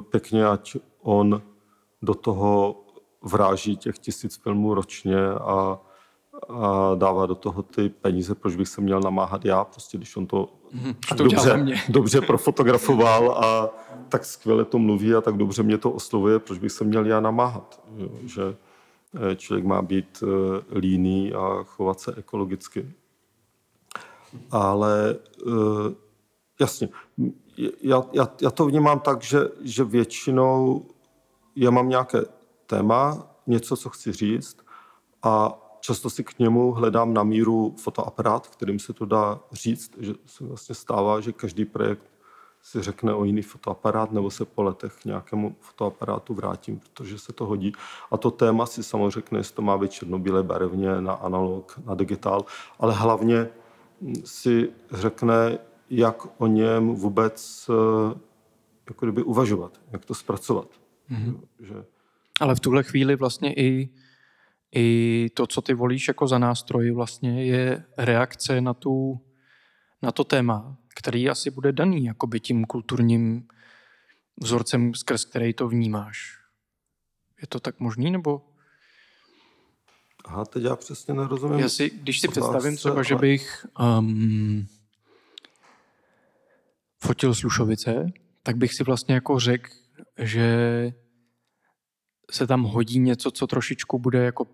pěkně, ať on do toho vráží těch 1000 filmů ročně a dává do toho ty peníze, proč bych se měl namáhat já, prostě když on to, dobře profotografoval a tak skvěle to mluví a tak dobře mě to oslovuje, proč bych se měl já namáhat, jo? Že člověk má být líný a chovat se ekologicky. Ale jasně, já to vnímám tak, že většinou já mám nějaké téma, něco, co chci říct a často si k němu hledám na míru fotoaparát, kterým se to dá říct, že se vlastně stává, že každý projekt si řekne o jiný fotoaparát nebo se po letech k nějakému fotoaparátu vrátím, protože se to hodí. A to téma si samozřejmě řekne, jestli to má být černobílé barevně, na analog, na digitál, ale hlavně si řekne, jak o něm vůbec jako kdyby uvažovat, jak to zpracovat. Mm-hmm. Že... Ale v tuhle chvíli vlastně i to, co ty volíš jako za nástroj, vlastně je reakce na to téma, který asi bude daný jakoby tím kulturním vzorcem, skrz který to vnímáš. Je to tak možný, nebo? Aha, teď já přesně nerozumím. Když si představím třeba, že bych fotil Slušovice, tak bych si vlastně jako řekl, že se tam hodí něco, co trošičku bude jako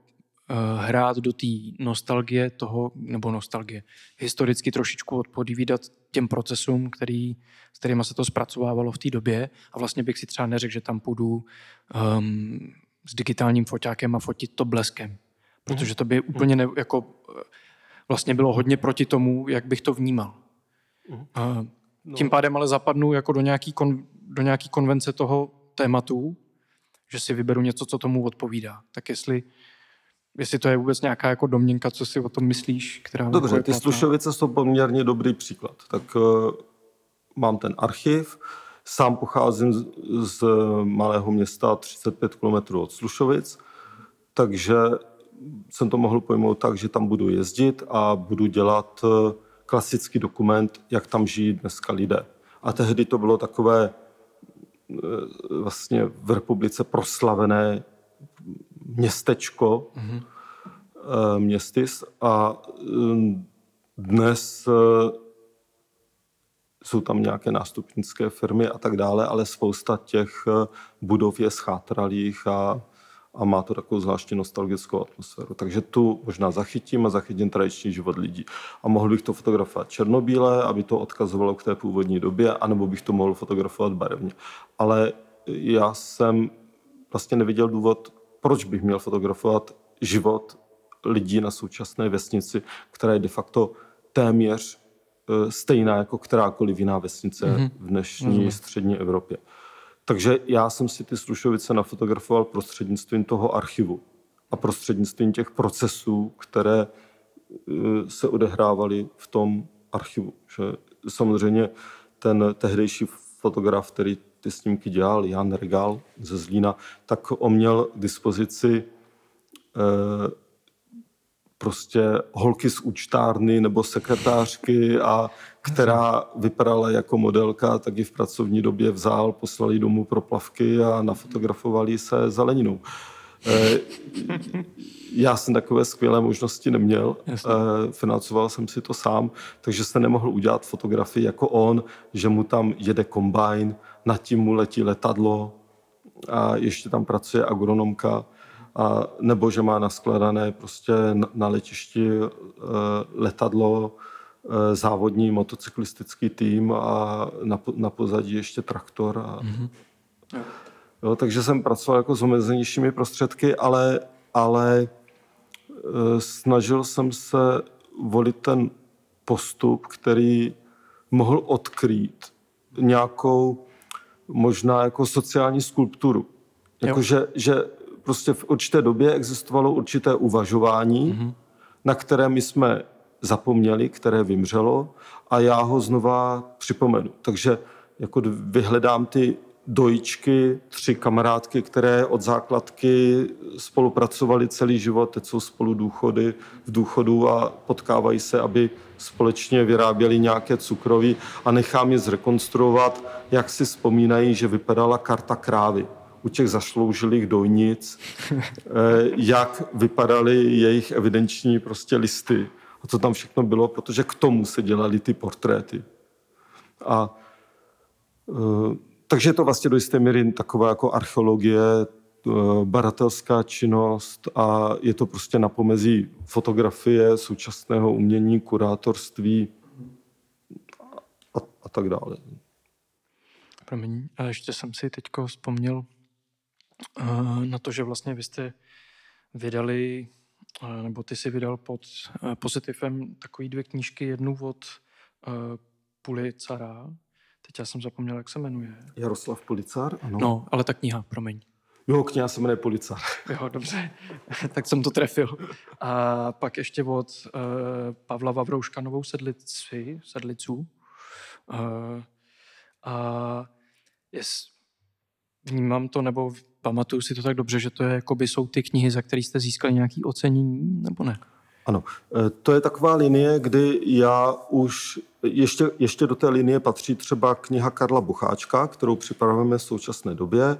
hrát do té nostalgie toho, nebo nostalgie, historicky trošičku odpovídat těm procesům, s kterýma se to zpracovávalo v té době a vlastně bych si třeba neřekl, že tam půjdu s digitálním foťákem a fotit to bleskem, protože to by úplně vlastně bylo hodně proti tomu, jak bych to vnímal. Tím pádem ale zapadnu jako do nějaký konvence toho tématu, že si vyberu něco, co tomu odpovídá. Tak jestli to je vůbec nějaká jako domněnka, co si o tom myslíš, která... Dobře, ty Slušovice jsou poměrně dobrý příklad. Tak mám ten archiv, sám pocházím z malého města 35 km od Slušovic, takže jsem to mohl pojmout tak, že tam budu jezdit a budu dělat klasický dokument, jak tam žijí dneska lidé. A tehdy to bylo takové vlastně v republice proslavené městečko, městis, a dnes jsou tam nějaké nástupnické firmy a tak dále, ale spousta těch budov je schátralých a má to takovou zvláštní nostalgickou atmosféru. Takže tu možná zachytím tradiční život lidí. A mohl bych to fotografovat černobíle, aby to odkazovalo k té původní době, anebo bych to mohl fotografovat barevně. Ale já jsem vlastně neviděl důvod, proč bych měl fotografovat život lidí na současné vesnici, která je de facto téměř stejná jako kterákoliv jiná vesnice v dnešní střední Evropě. Takže já jsem si ty Slušovice nafotografoval prostřednictvím toho archivu a prostřednictvím těch procesů, které se odehrávaly v tom archivu. Že samozřejmě ten tehdejší fotograf, který ty snímky dělal, Jan Regal ze Zlína, tak on měl k dispozici prostě holky z účtárny nebo sekretářky, a která vypadala jako modelka, tak ji v pracovní době vzal, poslali domů pro plavky a nafotografovali se zeleninou. Já jsem takové skvělé možnosti neměl, financoval jsem si to sám, takže jsem nemohl udělat fotografii jako on, že mu tam jede kombajn, nad tím mu letí letadlo a ještě tam pracuje agronomka, nebo že má naskladané prostě na letišti letadlo závodní motocyklistický tým a na pozadí ještě traktor. A, jo, takže jsem pracoval jako s omezenějšími prostředky, ale snažil jsem se volit ten postup, který mohl odkrýt nějakou možná jako sociální skulpturu. Jako že prostě v určité době existovalo určité uvažování, na které my jsme zapomněli, které vymřelo, a já ho znova připomenu. Takže jako vyhledám ty dojičky, 3 kamarádky, které od základky spolupracovaly celý život, teď jsou spolu v důchodu a potkávají se, aby společně vyráběli nějaké cukroví, a nechám je zrekonstruovat, jak si vzpomínají, že vypadala karta krávy u těch zasloužilých dojnic, jak vypadaly jejich evidenční prostě listy a co tam všechno bylo, protože k tomu se dělaly ty portréty. A takže je to vlastně do jisté míry taková jako archeologie, baratelská činnost, a je to prostě na pomezí fotografie, současného umění, kurátorství a tak dále. Promiň, a ještě jsem si teďko vzpomněl na to, že vlastně vy jste vydali, nebo ty si vydal pod Pozitivem takový 2 knížky, jednu od Puličara. Teď já jsem zapomněl, jak se jmenuje. Jaroslav Puličar, ano. No, ale ta kniha, promiň. Jo, kniha se jmenuje Puličar. Jo, dobře, tak jsem to trefil. A pak ještě od Pavla Vavrouška Novou sedlicu. A vnímám to, nebo pamatuju si to tak dobře, že to je, jakoby jsou ty knihy, za které jste získali nějaké ocenění, nebo ne? Ano, to je taková linie, kdy já už, ještě do té linie patří třeba kniha Karla Bucháčka, kterou připravujeme v současné době,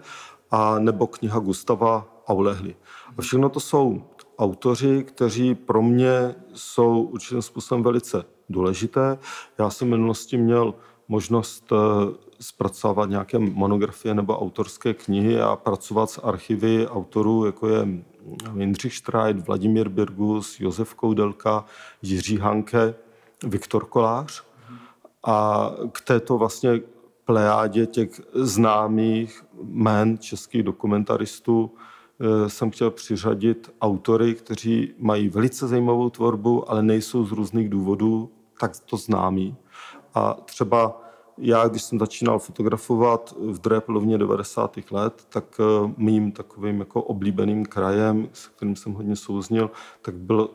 a nebo kniha Gustava Aulehly. A všechno to jsou autoři, kteří pro mě jsou určitým způsobem velice důležité. Já jsem v minulosti měl možnost zpracovat nějaké monografie nebo autorské knihy a pracovat s archivy autorů, jako je Jindřich Štrajt, Vladimír Birgus, Josef Koudelka, Jiří Hanke, Viktor Kolář. A k této vlastně plejádě těch známých jmen českých dokumentaristů jsem chtěl přiřadit autory, kteří mají velice zajímavou tvorbu, ale nejsou z různých důvodů takto známí. A třeba já, když jsem začínal fotografovat v druhé polovině 90. let, tak mým takovým jako oblíbeným krajem, s kterým jsem hodně souznil, tak byl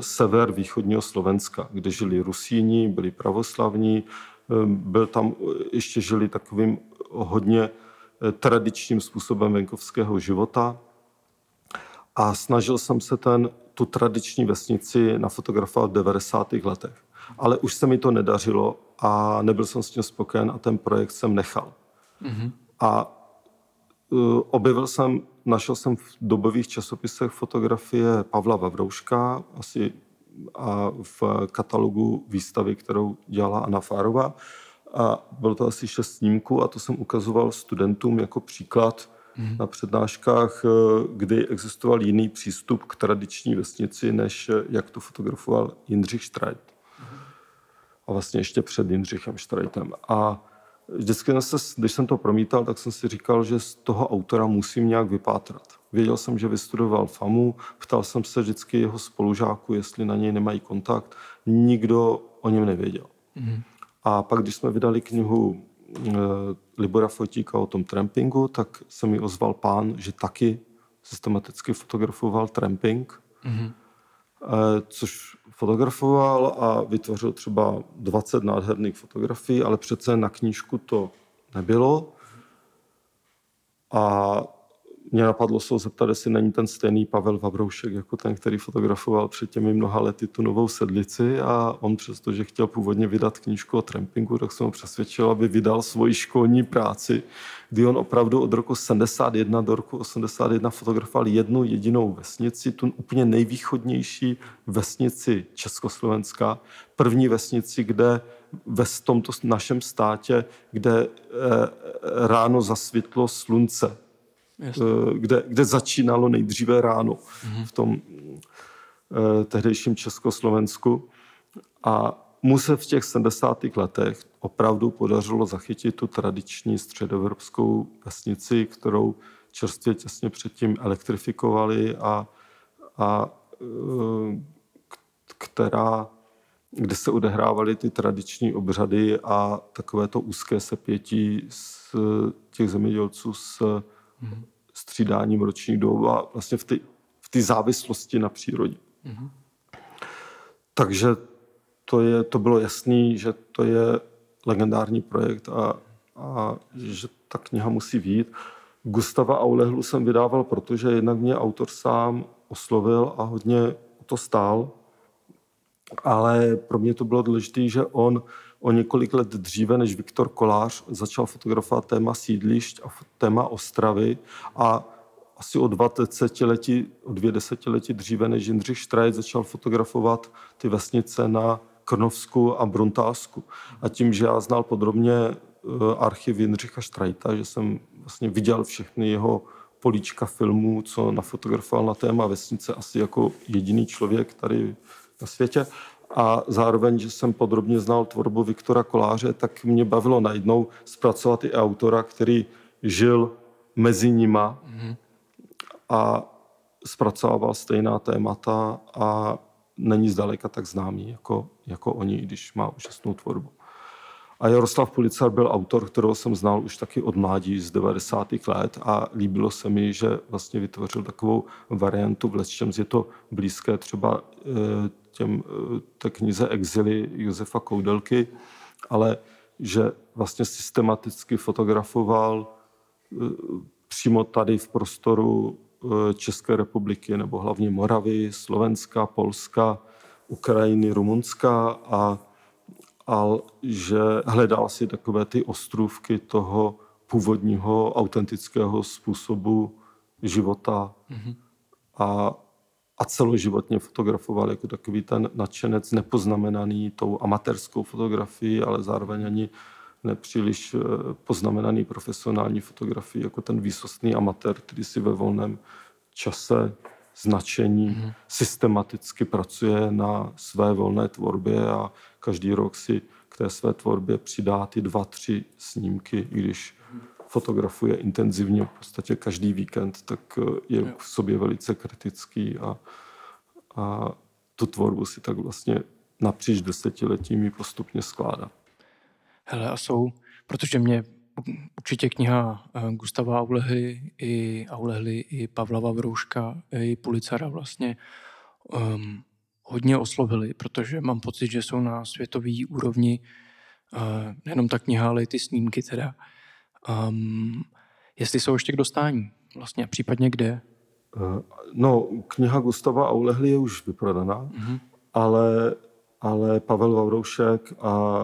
sever východního Slovenska, kde žili Rusíni, byli pravoslavní, byl tam, ještě žili takovým hodně tradičním způsobem venkovského života, a snažil jsem se tu tradiční vesnici nafotografovat v 90. letech. Ale už se mi to nedařilo a nebyl jsem s tím spokojen a ten projekt jsem nechal. A našel jsem v dobových časopisech fotografie Pavla Vavrouška a v katalogu výstavy, kterou dělala Anna Fárová. A bylo to asi 6 snímků a to jsem ukazoval studentům jako příklad na přednáškách, kdy existoval jiný přístup k tradiční vesnici, než jak to fotografoval Jindřich Štrajt. A vlastně ještě před Jindřichem Štrajtem. A vždycky, když jsem to promítal, tak jsem si říkal, že z toho autora musím nějak vypátrat. Věděl jsem, že vystudoval FAMU, ptal jsem se vždycky jeho spolužáků, jestli na něj nemají kontakt. Nikdo o něm nevěděl. A pak, když jsme vydali knihu Libora Fojtíka o tom trampingu, tak se mi ozval pán, že taky systematicky fotografoval tramping, což fotografoval a vytvořil třeba 20 nádherných fotografií, ale přece na knížku to nebylo. A mě napadlo se zeptat, jestli není ten stejný Pavel Vavroušek, jako ten, který fotografoval před těmi mnoha lety tu Novou sedlici, a on přesto, že chtěl původně vydat knížku o trampingu, tak jsem ho přesvědčil, aby vydal svoji školní práci, kdy on opravdu od roku 71 do roku 81 fotografoval jednu jedinou vesnici, tu úplně nejvýchodnější vesnici Československa, první vesnici, kde ve tomto našem státě, kde ráno zasvitlo slunce. Kde začínalo nejdříve ráno v tom tehdejším Československu, a Mu se v těch 70. letech opravdu podařilo zachytit tu tradiční středoevropskou vesnici, kterou čerstvě těsně předtím elektrifikovali a která, kde se odehrávaly ty tradiční obřady a takové to úzké sepětí z těch zemědělců s střídáním ročních dob a vlastně v té závislosti na přírodě. Mm-hmm. Takže to bylo jasný, že to je legendární projekt a že ta kniha musí vyjít. Gustava Aulehlu jsem vydával, protože jednak mě autor sám oslovil a hodně to stál, ale pro mě to bylo důležité, že on o několik let dříve než Viktor Kolář začal fotografovat téma sídlišť a téma Ostravy a asi o dvě desetiletí dříve než Jindřich Štrajt začal fotografovat ty vesnice na Krnovsku a Bruntálsku. A tím, že já znal podrobně archiv Jindřicha Štrajta, že jsem vlastně viděl všechny jeho políčka filmů, co nafotografoval na téma vesnice asi jako jediný člověk tady na světě. A zároveň, že jsem podrobně znal tvorbu Viktora Koláře, tak mě bavilo najednou zpracovat i autora, který žil mezi nima a zpracovával stejná témata a není zdaleka tak známý jako oni, i když má úžasnou tvorbu. A Jaroslav Puličar byl autor, kterého jsem znal už taky od mládí z 90. let a líbilo se mi, že vlastně vytvořil takovou variantu, vlečemž je to blízké třeba té knize Exily Josefa Koudelky, ale že vlastně systematicky fotografoval přímo tady v prostoru České republiky, nebo hlavně Moravy, Slovenska, Polska, Ukrajiny, Rumunska a že hledal si takové ty ostrůvky toho původního, autentického způsobu života a celoživotně fotografoval jako takový ten nadšenec nepoznamenaný tou amatérskou fotografií, ale zároveň ani nepříliš poznamenaný profesionální fotografií, jako ten výsostný amatér, který si ve volném čase značení systematicky pracuje na své volné tvorbě a každý rok si k té své tvorbě přidá ty 2-3 snímky, i když fotografuje intenzivně v podstatě každý víkend, tak je v sobě velice kritický a tu tvorbu si tak vlastně napříč desetiletími postupně skládá. Hele, a jsou, protože mě určitě kniha Gustava Aulehly i Pavla Vavrouška, i Puličara vlastně hodně oslovili, protože mám pocit, že jsou na světové úrovni nejenom ta kniha, ale i ty snímky teda. Jestli jsou ještě k dostání vlastně, případně kde? No, kniha Gustava Aulehly je už vyprodaná, ale Pavel Vavroušek a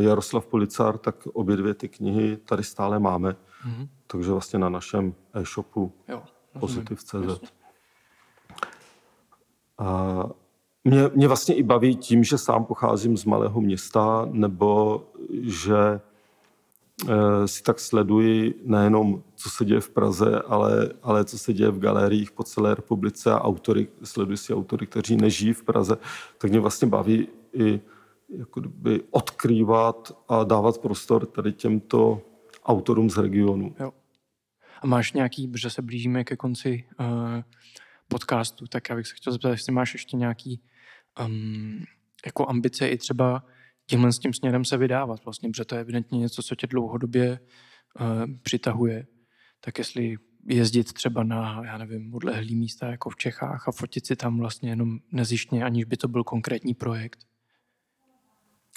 Jaroslav Puličar, tak obě dvě ty knihy tady stále máme. Takže vlastně na našem e-shopu Pozitiv.cz. Mě vlastně i baví tím, že sám pocházím z malého města, nebo že si tak sleduji nejenom, co se děje v Praze, ale co se děje v galeriích po celé republice a sleduji si autory, kteří nežijí v Praze, tak mě vlastně baví i jako kdyby odkrývat a dávat prostor tady těmto autorům z regionu. Jo. A máš nějaký, protože se blížíme ke konci podcastu, tak já bych se chtěl zeptat, jestli máš ještě nějaký jako ambice i třeba tímhle s tím směrem se vydávat vlastně, protože to je evidentně něco, co tě dlouhodobě přitahuje. Tak jestli jezdit třeba na, já nevím, odlehlý místa jako v Čechách a fotit si tam vlastně jenom nezištně, aniž by to byl konkrétní projekt.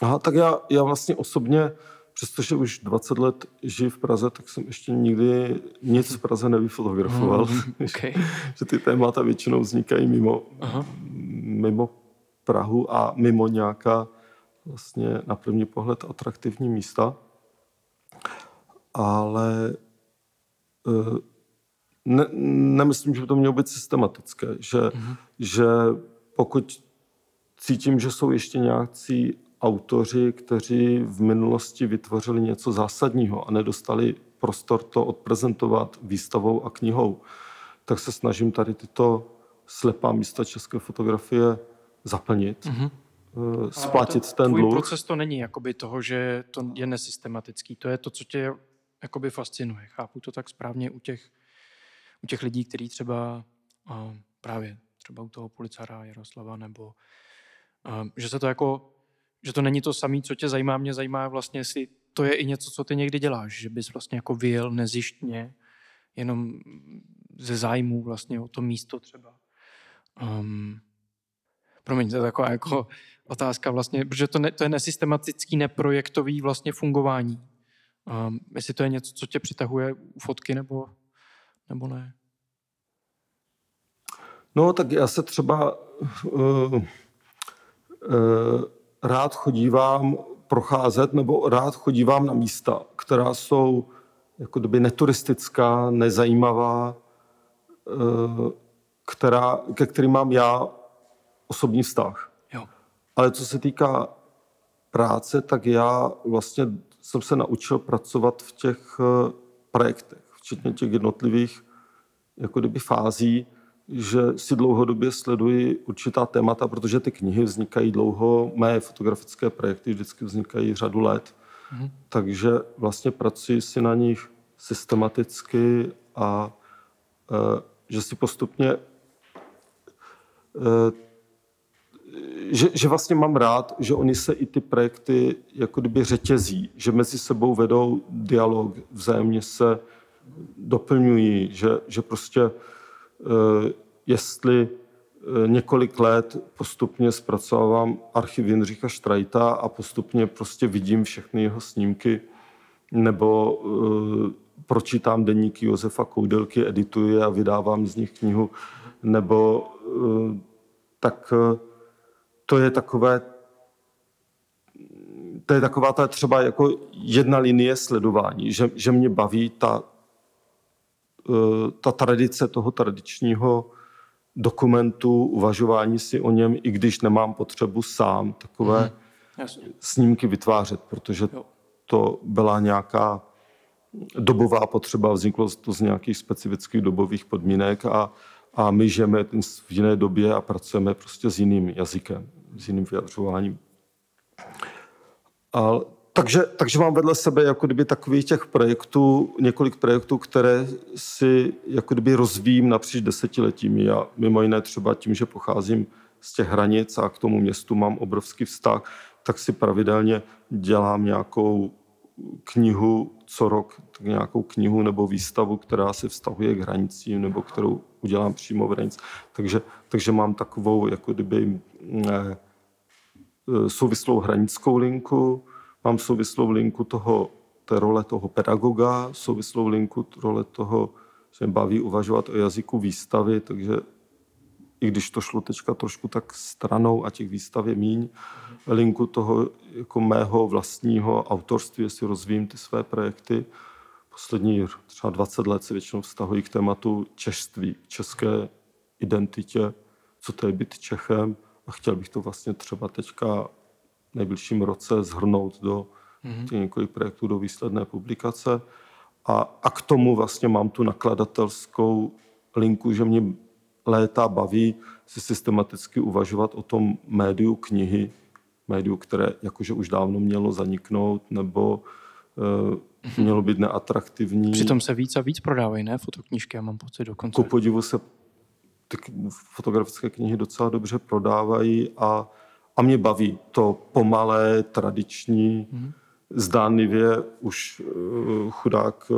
Aha, tak já vlastně osobně, přestože už 20 let žiju v Praze, tak jsem ještě nikdy nic v Praze nevyfotografoval. Okay. že ty témata většinou vznikají mimo Prahu a mimo nějaká vlastně na první pohled atraktivní místa, ale nemyslím, že by to mělo být systematické, že pokud cítím, že jsou ještě nějací autoři, kteří v minulosti vytvořili něco zásadního a nedostali prostor to odprezentovat výstavou a knihou, tak se snažím tady tyto slepá místa české fotografie zaplnit, splatit ten dluh. Tvůj proces to není jakoby toho, že to je nesystematický. To je to, co tě jakoby fascinuje. Chápu to tak správně u těch lidí, kteří třeba právě třeba u toho Puličara Jaroslava, nebo že se to jako, že to není to samé, co tě zajímá. Mě zajímá vlastně, jestli to je i něco, co ty někdy děláš, že bys vlastně jako vyjel nezištně, jenom ze zájmu vlastně o to místo třeba. Promiň, to je taková jako otázka vlastně, protože to je nesystematický, neprojektový vlastně fungování. Jestli to je něco, co tě přitahuje u fotky, nebo ne? No tak já se třeba rád chodívám procházet, nebo rád chodívám na místa, která jsou jako kdyby neturistická, nezajímavá, ke kterým mám já osobní vztah. Jo. Ale co se týká práce, tak já vlastně jsem se naučil pracovat v těch projektech, včetně těch jednotlivých jako kdyby fází, že si dlouhodobě sleduji určitá témata, protože ty knihy vznikají dlouho, mé fotografické projekty vždycky vznikají řadu let, takže vlastně pracuji si na nich systematicky a že si postupně, že vlastně mám rád, že oni se i ty projekty jako kdyby řetězí, že mezi sebou vedou dialog, vzájemně se doplňují, že prostě jestli několik let postupně zpracovávám archiv Jindřicha Štrajta a postupně prostě vidím všechny jeho snímky, nebo pročítám deníky Josefa Koudelky, edituji a vydávám z nich knihu, nebo tak to je takové, to je taková ta třeba jako jedna linie sledování, že mě baví ta tradice toho tradičního dokumentu, uvažování si o něm, i když nemám potřebu sám takové snímky vytvářet, protože to byla nějaká dobová potřeba, vzniklo to z nějakých specifických dobových podmínek a my žijeme v jiné době a pracujeme prostě s jiným jazykem, s jiným vyjadřováním. Ale Takže mám vedle sebe jako kdyby takových těch projektů, několik projektů, které si jako kdyby rozvíjím napříč desetiletími. Já mimo jiné třeba tím, že pocházím z těch Hranic a k tomu městu mám obrovský vztah, tak si pravidelně dělám nějakou knihu co rok, nějakou knihu nebo výstavu, která se vztahuje k Hranicím nebo kterou udělám přímo v Hranic. Takže mám takovou jako kdyby souvislou hranickou linku, mám souvislou linku té role toho pedagoga, souvislou linku role toho, že mě baví uvažovat o jazyku výstavy, takže i když to šlo teďka trošku tak stranou a těch výstav je míň, linku toho jako mého vlastního autorství, jestli rozvíjím ty své projekty. Poslední třeba 20 let se většinou vztahují k tématu češství, české identitě, co to je být Čechem, a chtěl bych to vlastně třeba teďka v nejbližším roce zhrnout do těch několik projektů do výsledné publikace. A k tomu vlastně mám tu nakladatelskou linku, že mě léta baví si systematicky uvažovat o tom médiu knihy, médiu, které jakože už dávno mělo zaniknout nebo mělo být neatraktivní. Přitom se víc a víc prodávají, ne? Fotoknížky, já mám pocit dokonce. Ku podivu se ty fotografické knihy docela dobře prodávají a mě baví to pomalé, tradiční, zdánlivě už chudák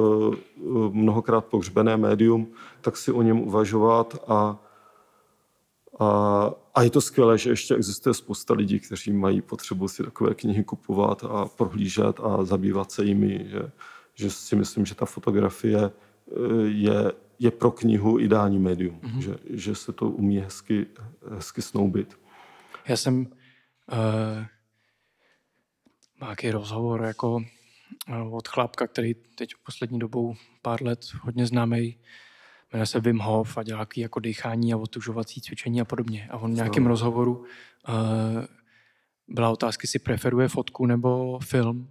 mnohokrát pohřbené médium, tak si o něm uvažovat a je to skvělé, že ještě existuje spousta lidí, kteří mají potřebu si takové knihy kupovat a prohlížet a zabývat se jimi, že si myslím, že ta fotografie je pro knihu ideální médium, že se to umí hezky snoubit. Já jsem nějaký rozhovor jako od chlapka, který teď poslední dobou pár let hodně známý, jmenuje se Wim Hof a dělá jako dýchání a otužovací cvičení a podobně. A on v nějakém rozhovoru byla otázka, jestli preferuje fotku nebo film.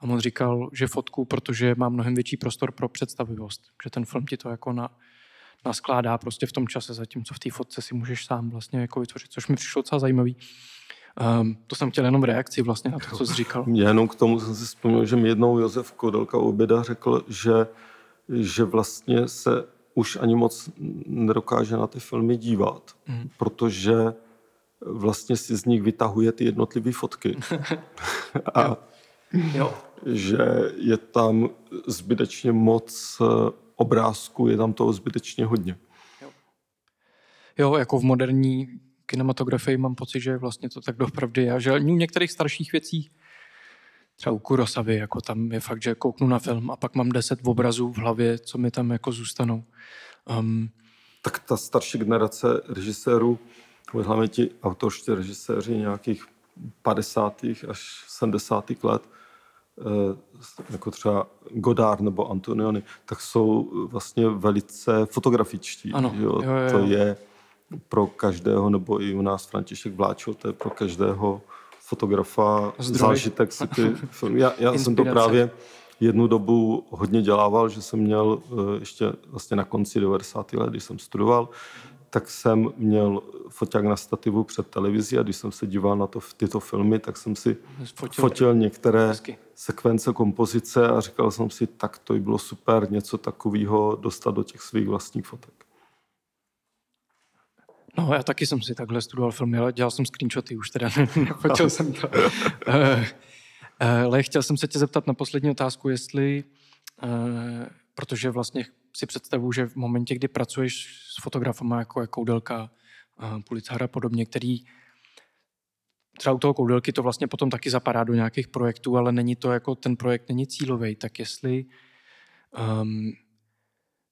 A on říkal, že fotku, protože má mnohem větší prostor pro představivost. Že ten film ti to jako naskládá prostě v tom čase, zatímco v té fotce si můžeš sám vlastně jako vytvořit, což mi přišlo docela zajímavý. To jsem chtěl jenom v reakci vlastně na to, co jsi říkal. Jenom k tomu jsem si vzpomněl, že mi jednou Josef Koudelka u oběda řekl, že vlastně se už ani moc nedokáže na ty filmy dívat, protože vlastně si z nich vytahuje ty jednotlivé fotky. A jo. Že je tam zbytečně moc obrázků, je tam toho zbytečně hodně. Jo, jako v moderní kinematografii mám pocit, že vlastně to tak doopravdy je. Že u některých starších věcí, třeba u Kurosavy, jako tam je fakt, že kouknu na film a pak mám 10 obrazů v hlavě, co mi tam jako zůstanou. Tak ta starší generace režisérů, hlavně ti autorští režiséři nějakých 50. až 70. let, jako třeba Godard nebo Antonioni, tak jsou vlastně velice fotografičtí. Ano, jo. To je pro každého, nebo i u nás František Vláčil, to je pro každého fotografa zážitek si ty filmy. Já jsem to právě jednu dobu hodně dělával, že jsem měl ještě vlastně na konci 90. let, když jsem studoval, tak jsem měl foťák na stativu před televizí a když jsem se díval na to, tyto filmy, tak jsem si fotil některé sekvence, kompozice a říkal jsem si, tak to bylo super něco takového dostat do těch svých vlastních fotek. No, já taky jsem si takhle studoval filmy, ale dělal jsem screenshoty už teda, nefotil jsem to. Ale chtěl jsem se tě zeptat na poslední otázku, jestli, protože vlastně si představuju, že v momentě, kdy pracuješ s fotografama jako je Koudelka, Puličara a podobně, který třeba u toho Koudelky to vlastně potom taky zapadá do nějakých projektů, ale není to jako, ten projekt není cílovej, tak jestli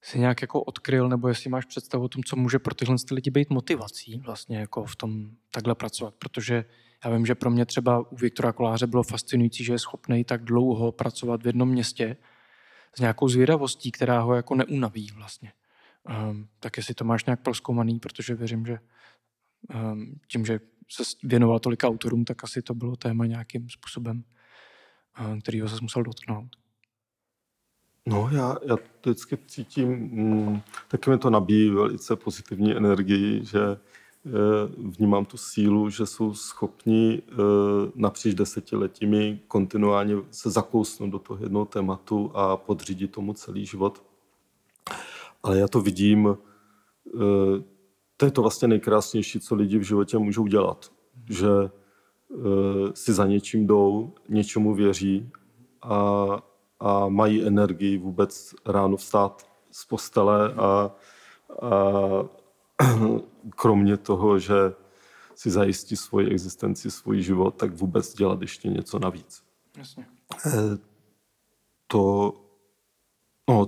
si nějak jako odkryl, nebo jestli máš představu o tom, co může pro tyhle lidi být motivací vlastně jako v tom takhle pracovat, protože já vím, že pro mě třeba u Viktora Koláře bylo fascinující, že je schopný tak dlouho pracovat v jednom městě s nějakou zvědavostí, která ho jako neunaví vlastně. Tak jestli to máš nějak prozkoumaný, protože věřím, že tím, že se věnoval tolika autorům, tak asi to bylo téma nějakým způsobem, kterýho se musel dotknout. No, já to vždycky cítím, taky mi to nabíjí velice pozitivní energii, že vnímám tu sílu, že jsou schopni napříč desetiletími kontinuálně se zakousnout do toho jednoho tématu a podřídit tomu celý život. Ale já to vidím, to je to vlastně nejkrásnější, co lidi v životě můžou dělat. Že si za něčím jdou, něčemu věří a mají energii vůbec ráno vstát z postele a kromě toho, že si zajistí svoji existenci, svůj život, tak vůbec dělat ještě něco navíc. Jasně. To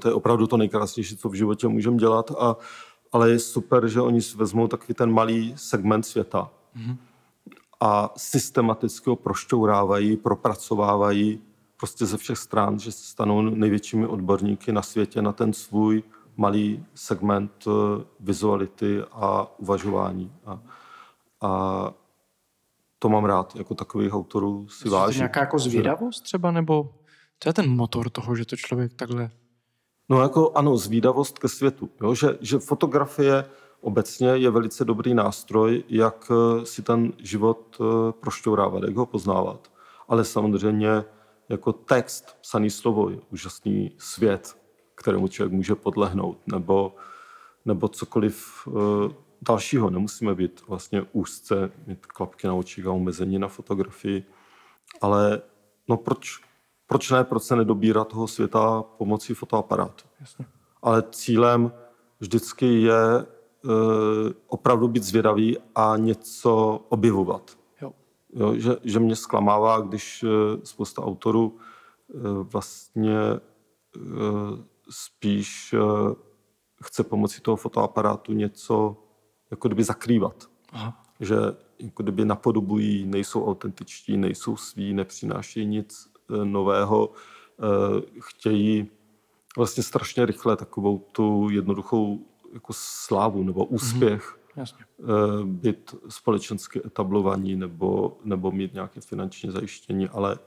je opravdu to nejkrásnější, co v životě můžeme dělat, ale je super, že oni vezmou takový ten malý segment světa a systematicky ho prošťourávají, propracovávají prostě ze všech stran, že se stanou největšími odborníky na světě na ten svůj malý segment vizuality a uvažování. A to mám rád, jako takových autorů si vážím. Nějaká jako zvídavost třeba, nebo to je ten motor toho, že to člověk takhle... No jako ano, zvídavost ke světu. Jo? Že fotografie obecně je velice dobrý nástroj, jak si ten život prošťourávat, jak ho poznávat. Ale samozřejmě jako text, psaný slovo je úžasný svět, kterému člověk může podlehnout, nebo cokoliv dalšího. Nemusíme být vlastně úzce, mít klapky na očích a omezení na fotografii, ale no proč ne, proč se nedobírá toho světa pomocí fotoaparátu. Jasně. Ale cílem vždycky je opravdu být zvědavý a něco objevovat. Jo, že mě zklamává, když spousta autorů vlastně spíš chce pomocí toho fotoaparátu něco jako kdyby zakrývat. Aha. Že jako kdyby napodobují, nejsou autentičtí, nejsou svý, nepřináší nic nového, chtějí vlastně strašně rychle takovou tu jednoduchou jako slávu nebo úspěch, jasně, být společensky etablovaní nebo mít nějaké finanční zajištění, ale